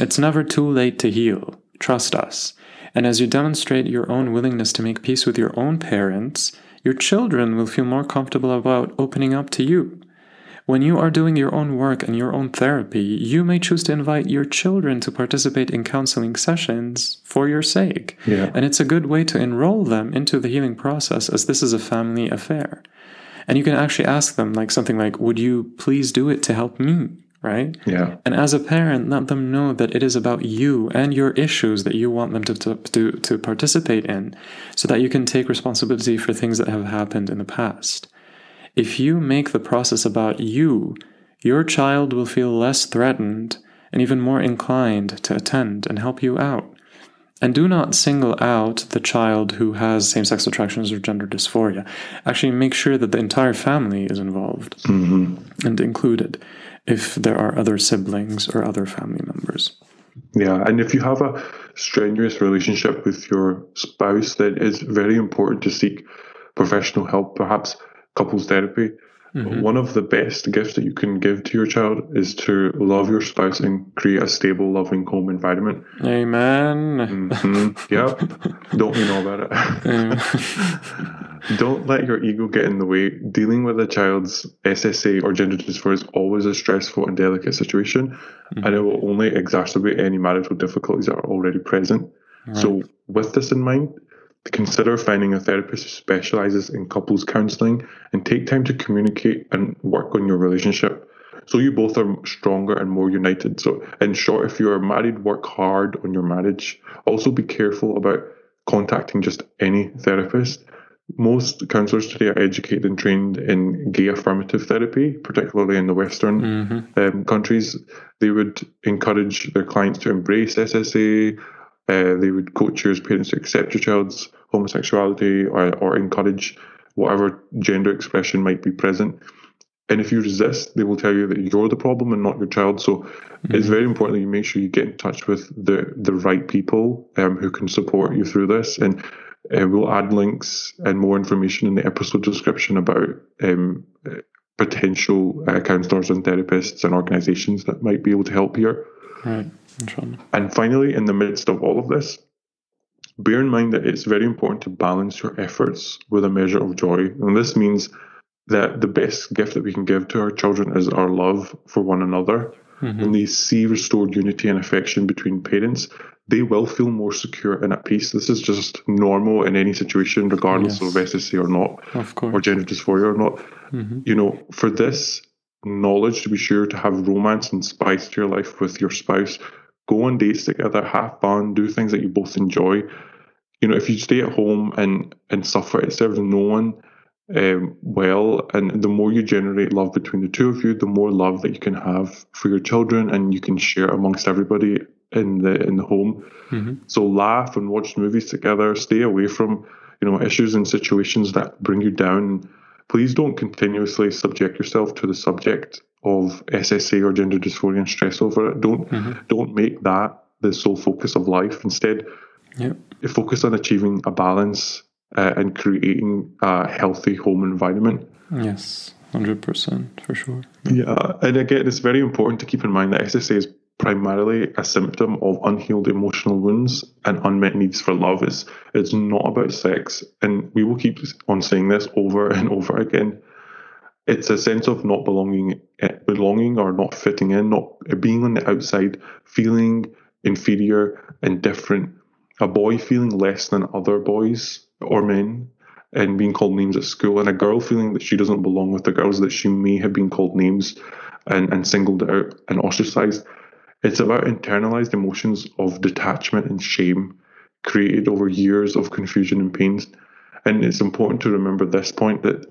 It's never too late to heal. Trust us. And as you demonstrate your own willingness to make peace with your own parents, your children will feel more comfortable about opening up to you. When you are doing your own work and your own therapy, you may choose to invite your children to participate in counseling sessions for your sake. Yeah. And it's a good way to enroll them into the healing process, as this is a family affair. And you can actually ask them like something like, would you please do it to help me? Right? Yeah. And as a parent, let them know that it is about you and your issues that you want them to, to, to, to participate in, so that you can take responsibility for things that have happened in the past. If you make the process about you, your child will feel less threatened and even more inclined to attend and help you out. And do not single out the child who has same-sex attractions or gender dysphoria. Actually, make sure that the entire family is involved mm-hmm. and included if there are other siblings or other family members. Yeah, and if you have a strenuous relationship with your spouse, then it's very important to seek professional help, perhaps couples therapy. Mm-hmm. One of the best gifts that you can give to your child is to love your spouse and create a stable, loving home environment. Amen. Mm-hmm. Yep. Don't mean all about it. Don't let your ego get in the way. Dealing with a child's S S A or gender dysphoria is always a stressful and delicate situation, mm-hmm. and it will only exacerbate any marital difficulties that are already present. Right. So with this in mind, consider finding a therapist who specializes in couples counseling, and take time to communicate and work on your relationship so you both are stronger and more united. So in short, if you are married, work hard on your marriage. Also be careful about contacting just any therapist. Most counselors today are educated and trained in gay affirmative therapy, particularly in the Western mm-hmm. um, countries. They would encourage their clients to embrace S S A. Uh, they would coach you as parents to accept your child's homosexuality or, or encourage whatever gender expression might be present. And if you resist, they will tell you that you're the problem and not your child. So mm-hmm. it's very important that you make sure you get in touch with the, the right people um, who can support you through this. And Uh, we'll add links and more information in the episode description about um, potential uh, counsellors and therapists and organisations that might be able to help here. Right. And finally, in the midst of all of this, bear in mind that it's very important to balance your efforts with a measure of joy. And this means that the best gift that we can give to our children is our love for one another. Mm-hmm. When they see restored unity and affection between parents, they will feel more secure and at peace. This is just normal in any situation, regardless yes. of S S A or not, of course. Or gender dysphoria or not. Mm-hmm. You know, for this knowledge to be sure to have romance and spice to your life with your spouse, go on dates together, have fun, do things that you both enjoy. You know, if you stay at home and, and suffer, it serves no one um, well. And the more you generate love between the two of you, the more love that you can have for your children and you can share amongst everybody in the in the home. Mm-hmm. So laugh and watch movies together. Stay away from, you know, issues and situations that bring you down. Please don't continuously subject yourself to the subject of S S A or gender dysphoria and stress over it. Don't mm-hmm. don't make that the sole focus of life. Instead, yep. focus on achieving a balance uh, and creating a healthy home environment. Yes, one hundred percent, for sure. Yeah, and again, it's very important to keep in mind that S S A is primarily a symptom of unhealed emotional wounds and unmet needs for love. It's, it's not about sex, and we will keep on saying this over and over again. It's a sense of not belonging, belonging or not fitting in, not being on the outside, feeling inferior and different. A boy feeling less than other boys or men and being called names at school, and a girl feeling that she doesn't belong with the girls, that she may have been called names and, and singled out and ostracized. It's about internalized emotions of detachment and shame created over years of confusion and pain. And it's important to remember this point, that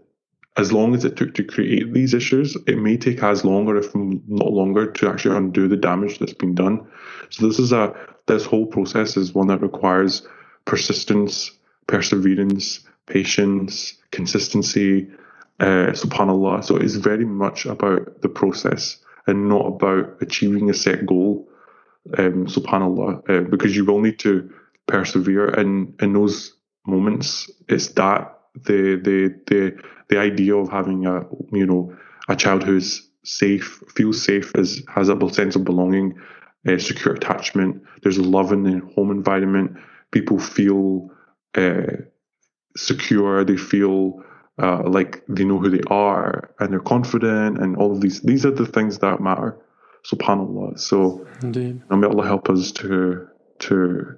as long as it took to create these issues, it may take as long, or if not longer, to actually undo the damage that's been done. So this is a this whole process is one that requires persistence, perseverance, patience, consistency, uh, subhanallah. So it's very much about the process and not about achieving a set goal, um, subhanallah, uh, because you will need to persevere. And in those moments, it's that the the the the idea of having a you know a child who's safe, feels safe, is has a sense of belonging, uh, secure attachment. There's love in the home environment. People feel uh, secure. They feel. Uh, like they know who they are and they're confident, and all of these these are the things that matter, subhanallah. So indeed, and may Allah help us to to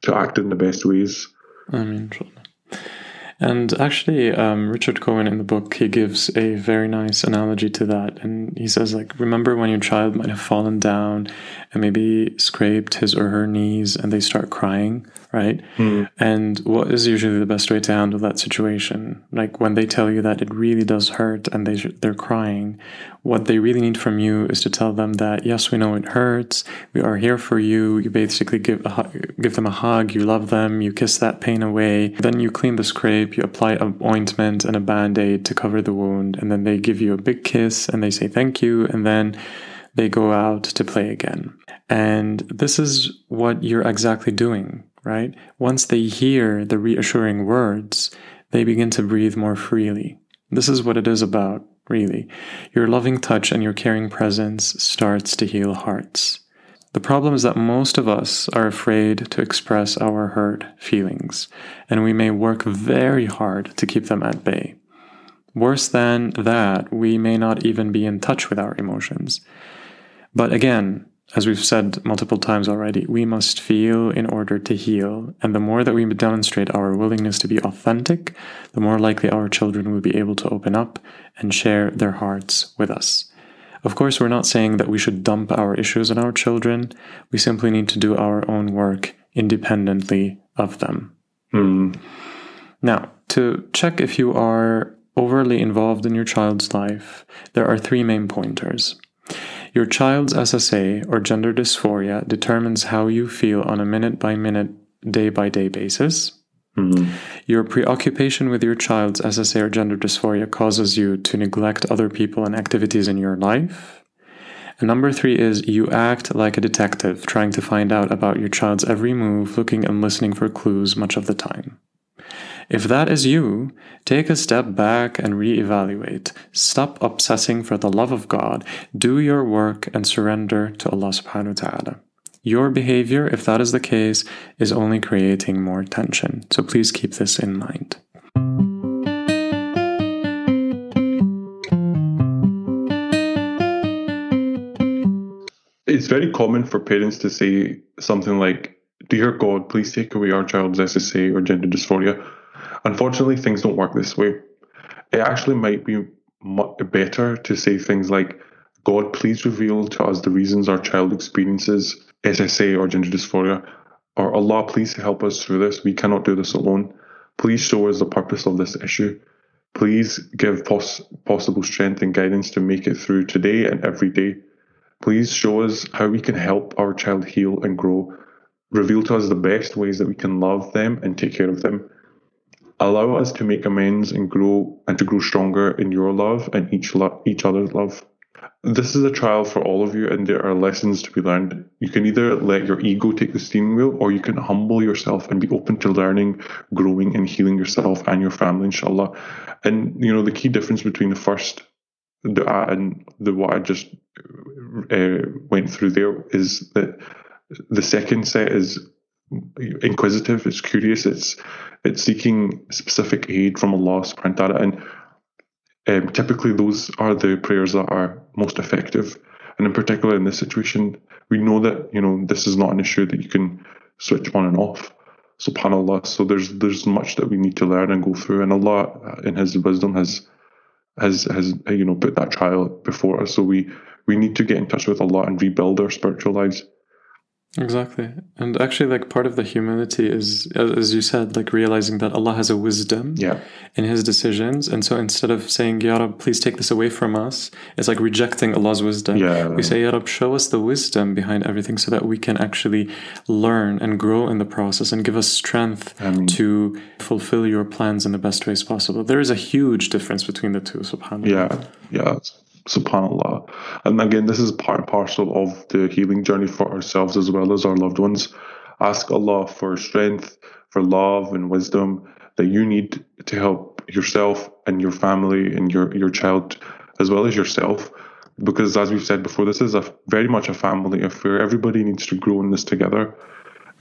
to act in the best ways. I mean, and actually um, Richard Cohen in the book, he gives a very nice analogy to that, and he says, like, remember when your child might have fallen down and maybe scraped his or her knees and they start crying, right? Mm. And what is usually the best way to handle that situation? Like, when they tell you that it really does hurt and they sh- they're crying, what they really need from you is to tell them that, yes, we know it hurts, we are here for you. You basically give a hu- give them a hug, you love them, you kiss that pain away, then you clean the scrape, you apply an ointment and a band-aid to cover the wound, and then they give you a big kiss and they say thank you, and then they go out to play again. And this is what you're exactly doing. Right? Once they hear the reassuring words, they begin to breathe more freely. This is what it is about, really. Your loving touch and your caring presence starts to heal hearts. The problem is that most of us are afraid to express our hurt feelings, and we may work very hard to keep them at bay. Worse than that, we may not even be in touch with our emotions. But again, as we've said multiple times already, we must feel in order to heal. And the more that we demonstrate our willingness to be authentic, the more likely our children will be able to open up and share their hearts with us. Of course, we're not saying that we should dump our issues on our children. We simply need to do our own work independently of them. Mm. Now, to check if you are overly involved in your child's life, there are three main pointers. Your child's S S A or gender dysphoria determines how you feel on a minute-by-minute, day-by-day basis. Mm-hmm. Your preoccupation with your child's S S A or gender dysphoria causes you to neglect other people and activities in your life. And number three is you act like a detective, trying to find out about your child's every move, looking and listening for clues much of the time. If that is you, take a step back and reevaluate. Stop obsessing for the love of God. Do your work and surrender to Allah subhanahu wa ta'ala. Your behavior, if that is the case, is only creating more tension. So please keep this in mind. It's very common for parents to say something like, "Dear God, please take away our child's S S A or gender dysphoria." Unfortunately, things don't work this way. It actually might be better to say things like, "God, please reveal to us the reasons our child experiences S S A or gender dysphoria," or "Allah, please help us through this. We cannot do this alone. Please show us the purpose of this issue. Please give pos- possible strength and guidance to make it through today and every day. Please show us how we can help our child heal and grow. Reveal to us the best ways that we can love them and take care of them. Allow us to make amends and grow and to grow stronger in your love and each lo- each other's love." This is a trial for all of you, and there are lessons to be learned. You can either let your ego take the steering wheel, or you can humble yourself and be open to learning, growing, and healing yourself and your family, inshallah. And, you know, the key difference between the first dua and the what I just uh, went through there is that the second set is inquisitive, it's curious, it's it's seeking specific aid from Allah subhanahu wa ta'ala, and um, typically those are the prayers that are most effective. And in particular in this situation, we know that, you know, this is not an issue that you can switch on and off, subhanallah. So there's there's much that we need to learn and go through, and Allah in his wisdom has has has you know put that trial before us, so we we need to get in touch with Allah and rebuild our spiritual lives. Exactly. And actually, like, part of the humility is, as you said, like realizing that Allah has a wisdom yeah. in his decisions. And so instead of saying, "Ya Rab, please take this away from us," it's like rejecting Allah's wisdom. Yeah. We say, "Ya Rab, show us the wisdom behind everything so that we can actually learn and grow in the process, and give us strength um, to fulfill your plans in the best ways possible." There is a huge difference between the two, subhanAllah. Yeah, yeah. Subhanallah. And again, this is part and parcel of the healing journey for ourselves as well as our loved ones. Ask Allah for strength, for love and wisdom that you need to help yourself and your family and your, your child, as well as yourself. Because as we've said before, this is a very much a family affair. Everybody needs to grow in this together.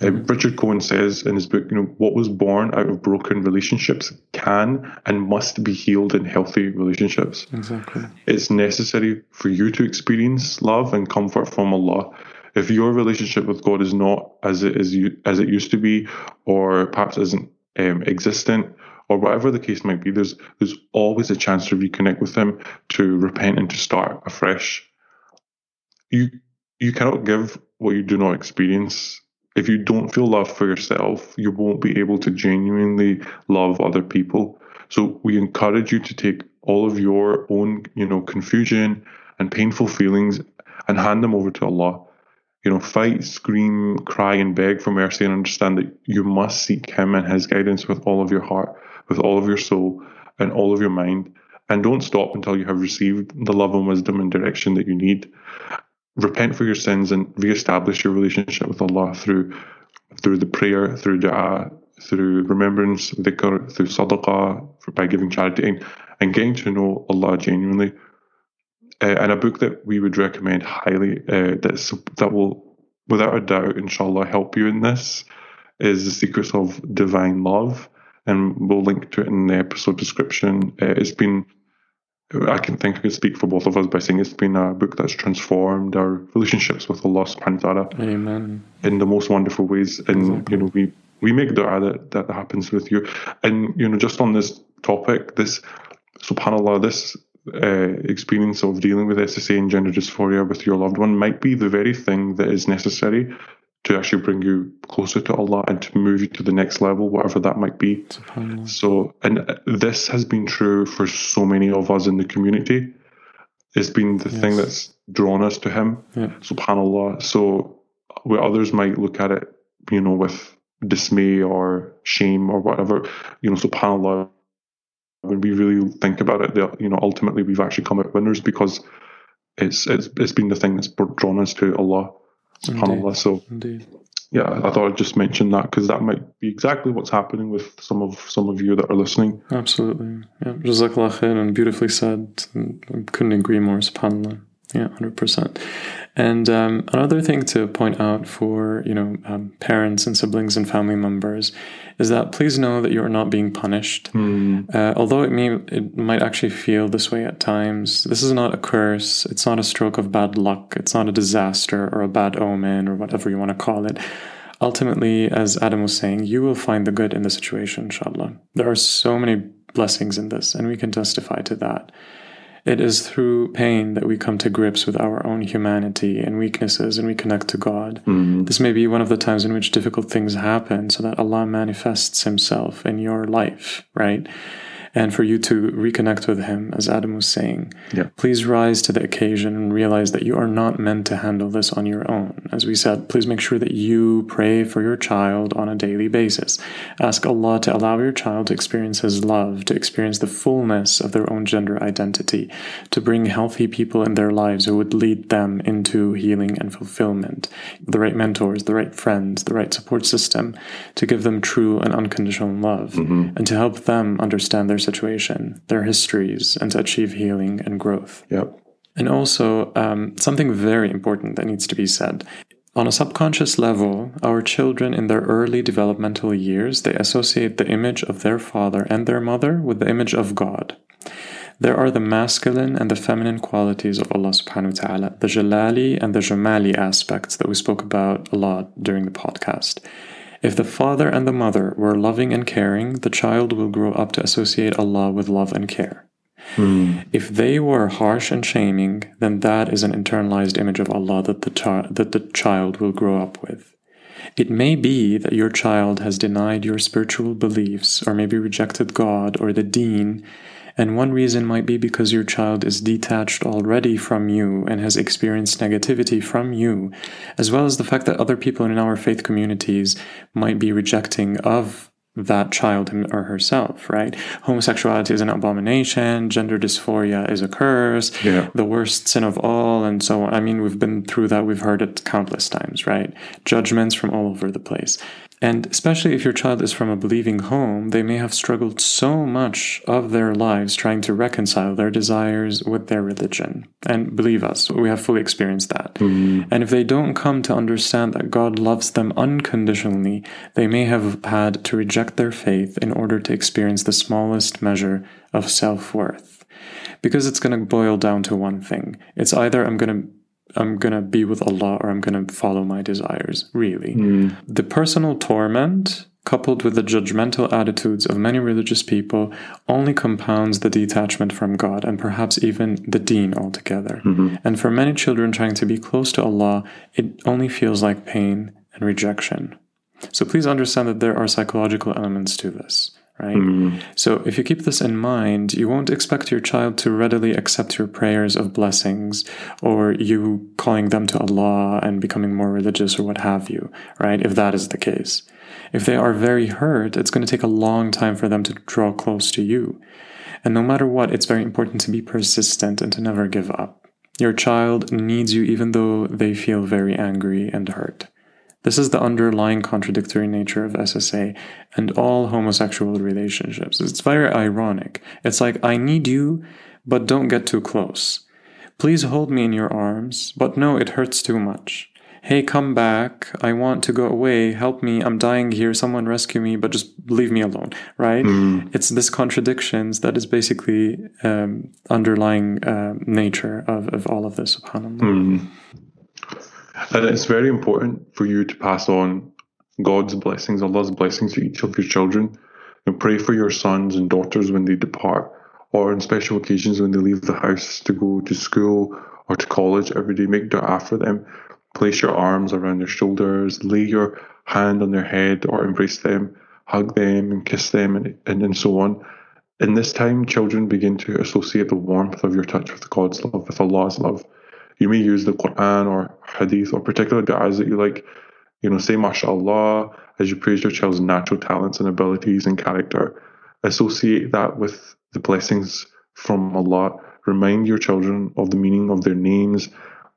Uh, Richard Cohen says in his book, you know, what was born out of broken relationships can and must be healed in healthy relationships. Exactly. It's necessary for you to experience love and comfort from Allah. If your relationship with God is not as it is as it used to be, or perhaps isn't um, existent, or whatever the case might be, there's there's always a chance to reconnect with Him, to repent, and to start afresh. You you cannot give what you do not experience. If you don't feel love for yourself, you won't be able to genuinely love other people. So we encourage you to take all of your own, you know, confusion and painful feelings and hand them over to Allah. You know, fight, scream, cry, and beg for mercy, and understand that you must seek Him and His guidance with all of your heart, with all of your soul, and all of your mind. And don't stop until you have received the love and wisdom and direction that you need. Repent for your sins and reestablish your relationship with Allah through through the prayer, through dua, through remembrance, dhikr, through sadaqah, for, by giving charity, and, and getting to know Allah genuinely. Uh, and a book that we would recommend highly, uh, that's, that will, without a doubt, inshallah, help you in this, is The Secrets of Divine Love. And we'll link to it in the episode description. Uh, it's been... I can think I can speak for both of us by saying it's been a book that's transformed our relationships with Allah subhanahu wa ta'ala. Amen. In the most wonderful ways. And, exactly. you know, we, we make dua that, that happens with you. And, you know, just on this topic, this, subhanAllah, this uh, experience of dealing with S S A and gender dysphoria with your loved one might be the very thing that is necessary to actually bring you closer to Allah and to move you to the next level, whatever that might be. So, and this has been true for so many of us in the community. It's been the yes. thing that's drawn us to Him, yeah. subhanAllah. So where others might look at it, you know, with dismay or shame or whatever, you know, subhanAllah, when we really think about it, you know, ultimately we've actually come out winners, because it's it's it's been the thing that's drawn us to Allah. Subhanallah. Indeed. So, Indeed. yeah, I thought I'd just mention that because that might be exactly what's happening with some of some of you that are listening. Absolutely. Yeah. Jazakallah khair, and beautifully said. I couldn't agree more, subhanAllah. Yeah, one hundred percent. And um, another thing to point out for, you know, um, parents and siblings and family members is that please know that you're not being punished. Mm. Uh, although it may, it might actually feel this way at times, this is not a curse. It's not a stroke of bad luck. It's not a disaster or a bad omen or whatever you want to call it. Ultimately, as Adam was saying, you will find the good in the situation, inshallah. There are so many blessings in this, and we can testify to that. It is through pain that we come to grips with our own humanity and weaknesses, and we connect to God. Mm-hmm. This may be one of the times in which difficult things happen so that Allah manifests himself in your life, right? And for you to reconnect with him, as Adam was saying. Yeah. Please rise to the occasion and realize that you are not meant to handle this on your own. As we said, please make sure that you pray for your child on a daily basis. Ask Allah to allow your child to experience his love, to experience the fullness of their own gender identity, to bring healthy people in their lives who would lead them into healing and fulfillment, the right mentors, the right friends, the right support system, to give them true and unconditional love, mm-hmm. and to help them understand their situation, their histories, and to achieve healing and growth. Yep. And also, um, something very important that needs to be said. On a subconscious level, our children in their early developmental years, they associate the image of their father and their mother with the image of God. There are the masculine and the feminine qualities of Allah subhanahu wa ta'ala, the Jalali and the Jamali aspects that we spoke about a lot during the podcast. If the father and the mother were loving and caring, the child will grow up to associate Allah with love and care. Mm. If they were harsh and shaming, then that is an internalized image of Allah that the, chi- that the child will grow up with. It may be that your child has denied your spiritual beliefs, or maybe rejected God or the deen, and one reason might be because your child is detached already from you and has experienced negativity from you, as well as the fact that other people in our faith communities might be rejecting of that child or herself, right? Homosexuality is an abomination, gender dysphoria is a curse, yeah. the worst sin of all, and so on. I mean, we've been through that, we've heard it countless times, right? Judgments from all over the place. And especially if your child is from a believing home, they may have struggled so much of their lives trying to reconcile their desires with their religion. And believe us, we have fully experienced that. Mm-hmm. And if they don't come to understand that God loves them unconditionally, they may have had to reject their faith in order to experience the smallest measure of self-worth. Because it's going to boil down to one thing. It's either I'm going to I'm going to be with Allah or I'm going to follow my desires, really. Mm. The personal torment, coupled with the judgmental attitudes of many religious people, only compounds the detachment from God and perhaps even the deen altogether. Mm-hmm. And for many children trying to be close to Allah, it only feels like pain and rejection. So please understand that there are psychological elements to this. Right? Mm. So if you keep this in mind, you won't expect your child to readily accept your prayers of blessings or you calling them to Allah and becoming more religious or what have you, right? If that is the case. If they are very hurt, it's going to take a long time for them to draw close to you. And no matter what, it's very important to be persistent and to never give up. Your child needs you even though they feel very angry and hurt. This is the underlying contradictory nature of S S A and all homosexual relationships. It's very ironic. It's like, I need you, but don't get too close. Please hold me in your arms, but no, it hurts too much. Hey, come back. I want to go away. Help me. I'm dying here. Someone rescue me, but just leave me alone, right? Mm. It's this contradictions that is basically um, underlying uh, nature of, of all of this, subhanAllah. Mm. And it's very important for you to pass on God's blessings, Allah's blessings to each of your children. And pray for your sons and daughters when they depart, or on special occasions when they leave the house to go to school or to college every day. Make dua for them. Place your arms around their shoulders. Lay your hand on their head or embrace them. Hug them and kiss them and, and, and so on. In this time, children begin to associate the warmth of your touch with God's love, with Allah's love. You may use the Quran or Hadith or particular du'as that you like. You know, say MashaAllah as you praise your child's natural talents and abilities and character. Associate that with the blessings from Allah. Remind your children of the meaning of their names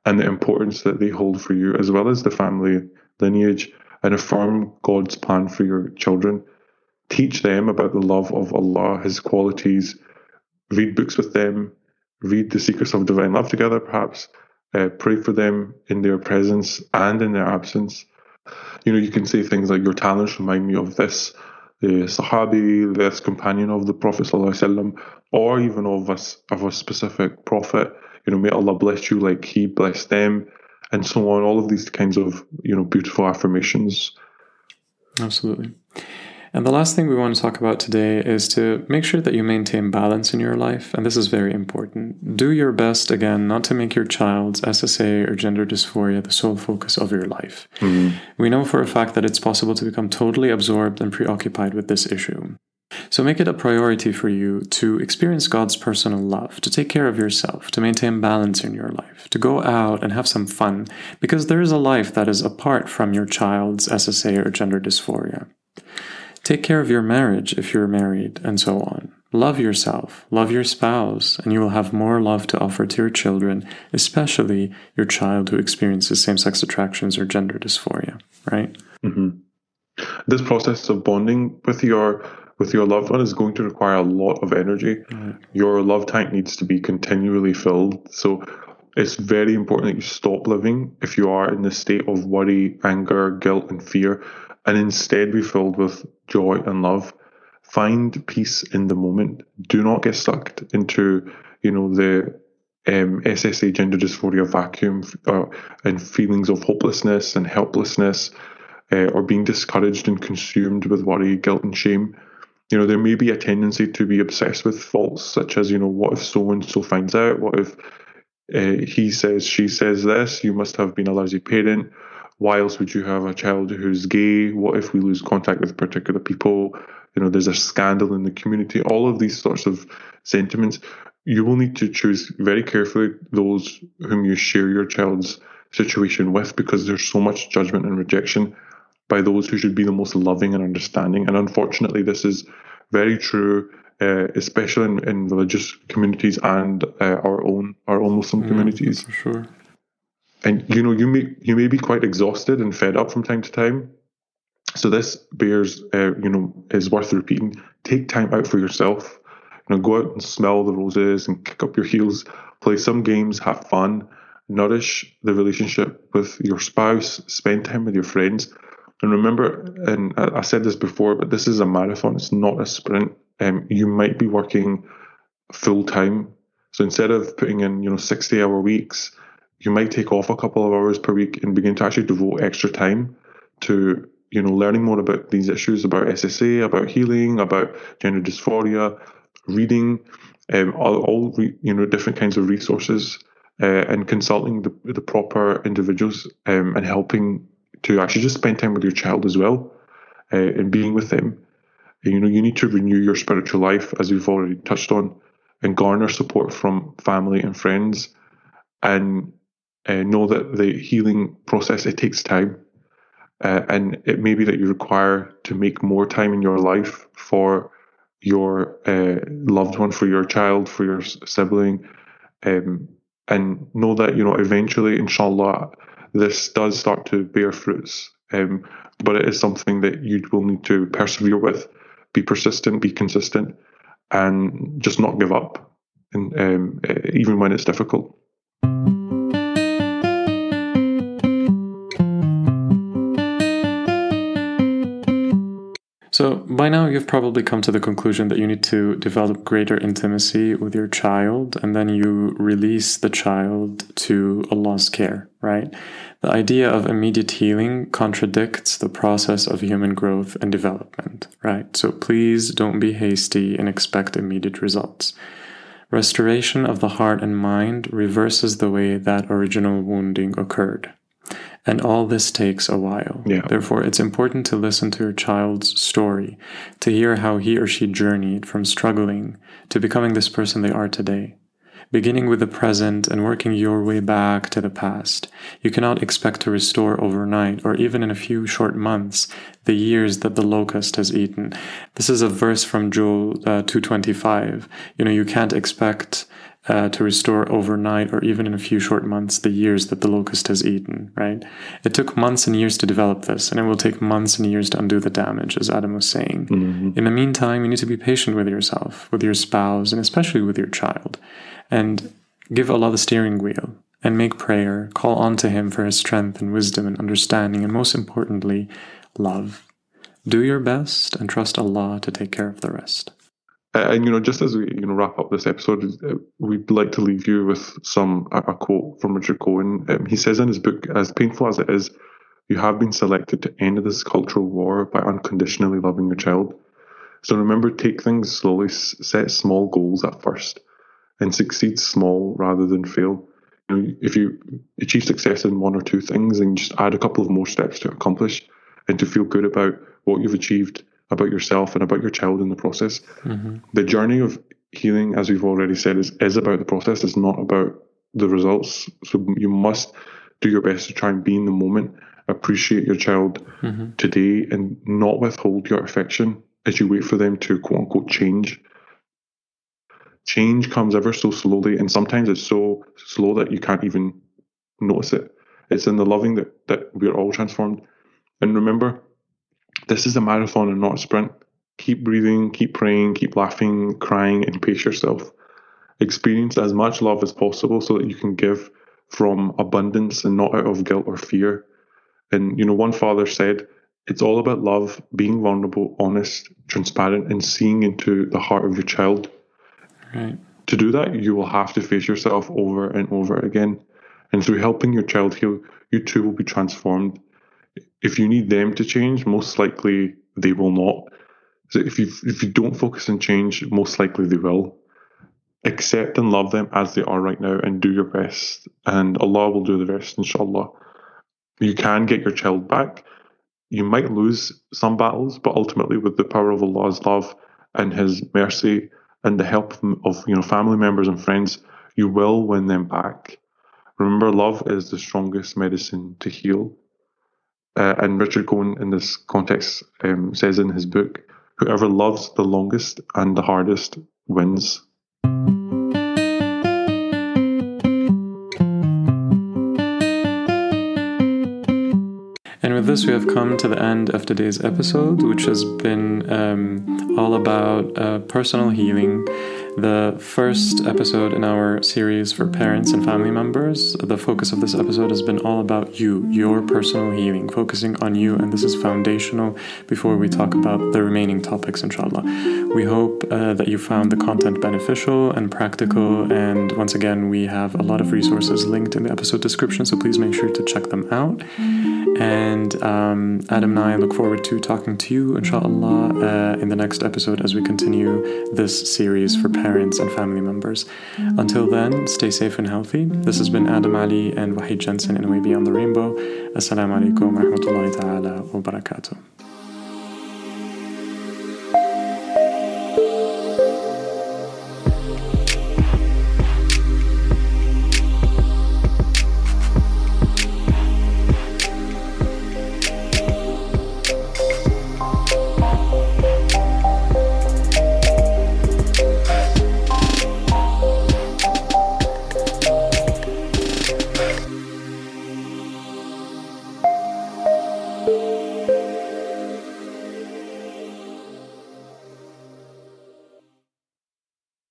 and the importance that they hold for you, as well as the family lineage and affirm God's plan for your children. Teach them about the love of Allah, His qualities. Read books with them. Read the secrets of divine love together, perhaps. Uh, pray for them in their presence and in their absence. You know, you can say things like, your talents remind me of this, the Sahabi, this companion of the Prophet ﷺ, or even of us of a specific prophet. You know, may Allah bless you like he blessed them, and so on. All of these kinds of, you know, beautiful affirmations. Absolutely. And the last thing we want to talk about today is to make sure that you maintain balance in your life. And this is very important. Do your best, again, not to make your child's S S A or gender dysphoria the sole focus of your life. Mm-hmm. We know for a fact that it's possible to become totally absorbed and preoccupied with this issue. So make it a priority for you to experience God's personal love, to take care of yourself, to maintain balance in your life, to go out and have some fun, because there is a life that is apart from your child's S S A or gender dysphoria. Take care of your marriage if you're married, and so on. Love yourself, love your spouse, and you will have more love to offer to your children, especially your child who experiences same-sex attractions or gender dysphoria, right? Mm-hmm. This process of bonding with your with your loved one is going to require a lot of energy. Mm-hmm. Your love tank needs to be continually filled. So it's very important that you stop living if you are in this state of worry, anger, guilt, and fear, and instead be filled with joy and love. Find peace in the moment. Do not get sucked into, you know, the um, S S A gender dysphoria vacuum uh, and feelings of hopelessness and helplessness, uh, or being discouraged and consumed with worry, guilt, and shame. You know, there may be a tendency to be obsessed with faults, such as, you know, what if so-and-so finds out? What if uh, he says, she says this? You must have been a lousy parent. Why else would you have a child who's gay? What if we lose contact with particular people? You know, there's a scandal in the community. All of these sorts of sentiments. You will need to choose very carefully those whom you share your child's situation with, because there's so much judgment and rejection by those who should be the most loving and understanding. And unfortunately, this is very true, uh, especially in, in religious communities and uh, our own, our own Muslim mm, communities. For sure. And, you know, you may you may be quite exhausted and fed up from time to time. So this bears, uh, you know, is worth repeating. Take time out for yourself. You know, go out and smell the roses and kick up your heels. Play some games. Have fun. Nourish the relationship with your spouse. Spend time with your friends. And remember, and I said this before, but this is a marathon. It's not a sprint. Um, you might be working full time. So instead of putting in, you know, sixty-hour weeks, you might take off a couple of hours per week and begin to actually devote extra time to, you know, learning more about these issues, about S S A, about healing, about gender dysphoria, reading, um, all, all re- you know, different kinds of resources, uh, and consulting the, the proper individuals, um, and helping to actually just spend time with your child as well, uh, and being with them. And, you know, you need to renew your spiritual life, as we've already touched on, and garner support from family and friends, and Uh, know that the healing process, it takes time, uh, and it may be that you require to make more time in your life for your uh, loved one, for your child, for your sibling, um, and know that, you know, eventually, inshallah, this does start to bear fruits, um, but it is something that you will need to persevere with. Be persistent, be consistent, and just not give up, and um, even when it's difficult. So by now you've probably come to the conclusion that you need to develop greater intimacy with your child, and then you release the child to Allah's care, right? The idea of immediate healing contradicts the process of human growth and development, right? So please don't be hasty and expect immediate results. Restoration of the heart and mind reverses the way that original wounding occurred. And all this takes a while. Yeah. Therefore, it's important to listen to your child's story, to hear how he or she journeyed from struggling to becoming this person they are today. Beginning with the present and working your way back to the past, you cannot expect to restore overnight, or even in a few short months, the years that the locust has eaten. This is a verse from Joel uh, two twenty-five. You know, you can't expect uh, to restore overnight or even in a few short months the years that the locust has eaten, right? It took months and years to develop this, and it will take months and years to undo the damage, as Adam was saying. Mm-hmm. In the meantime, you need to be patient with yourself, with your spouse, and especially with your child, and give Allah the steering wheel. And make prayer, call on to Him for His strength and wisdom and understanding, and most importantly, love. Do your best and trust Allah to take care of the rest. Uh, and, you know, just as we you know wrap up this episode, uh, we'd like to leave you with some a, a quote from Richard Cohen. Um, he says in his book, as painful as it is, you have been selected to end this cultural war by unconditionally loving your child. So remember, take things slowly, set small goals at first, and succeed small rather than fail. If you achieve success in one or two things and just add a couple of more steps to accomplish and to feel good about what you've achieved, about yourself and about your child in the process. Mm-hmm. The journey of healing, as we've already said, is, is about the process. It's not about the results. So you must do your best to try and be in the moment, appreciate your child mm-hmm. today and not withhold your affection as you wait for them to quote unquote change. Change comes ever so slowly, and sometimes it's so slow that you can't even notice it. It's in the loving that, that we're all transformed. And remember, this is a marathon and not a sprint. Keep breathing, keep praying, keep laughing, crying, and pace yourself. Experience as much love as possible so that you can give from abundance and not out of guilt or fear. And, you know, one father said, it's all about love, being vulnerable, honest, transparent, and seeing into the heart of your child. Right. To do that, you will have to face yourself over and over again. And through helping your child heal, you too will be transformed. If you need them to change, most likely they will not. So if you if you don't focus on change, most likely they will. Accept and love them as they are right now and do your best. And Allah will do the rest, inshallah. You can get your child back. You might lose some battles, but ultimately with the power of Allah's love and His mercy, and the help of you know family members and friends, you will win them back. Remember, love is the strongest medicine to heal. Uh, and Richard Cohen, in this context, um, says in his book, whoever loves the longest and the hardest wins. And with this, we have come to the end of today's episode, which has been um, all about uh, personal healing, the first episode in our series for parents and family members. The focus of this episode has been all about you, your personal healing, focusing on you, and this is foundational before we talk about the remaining topics, inshallah. We hope uh, that you found the content beneficial and practical, and once again, we have a lot of resources linked in the episode description, so please make sure to check them out. And um, Adam and I look forward to talking to you, inshallah, uh, in the next episode as we continue this series for parents and family members. Until then, stay safe and healthy. This has been Adam Ali and Wahid Jensen in Away Beyond the Rainbow. Assalamu alaikum wa rahmatullahi ta'ala wa barakatuh.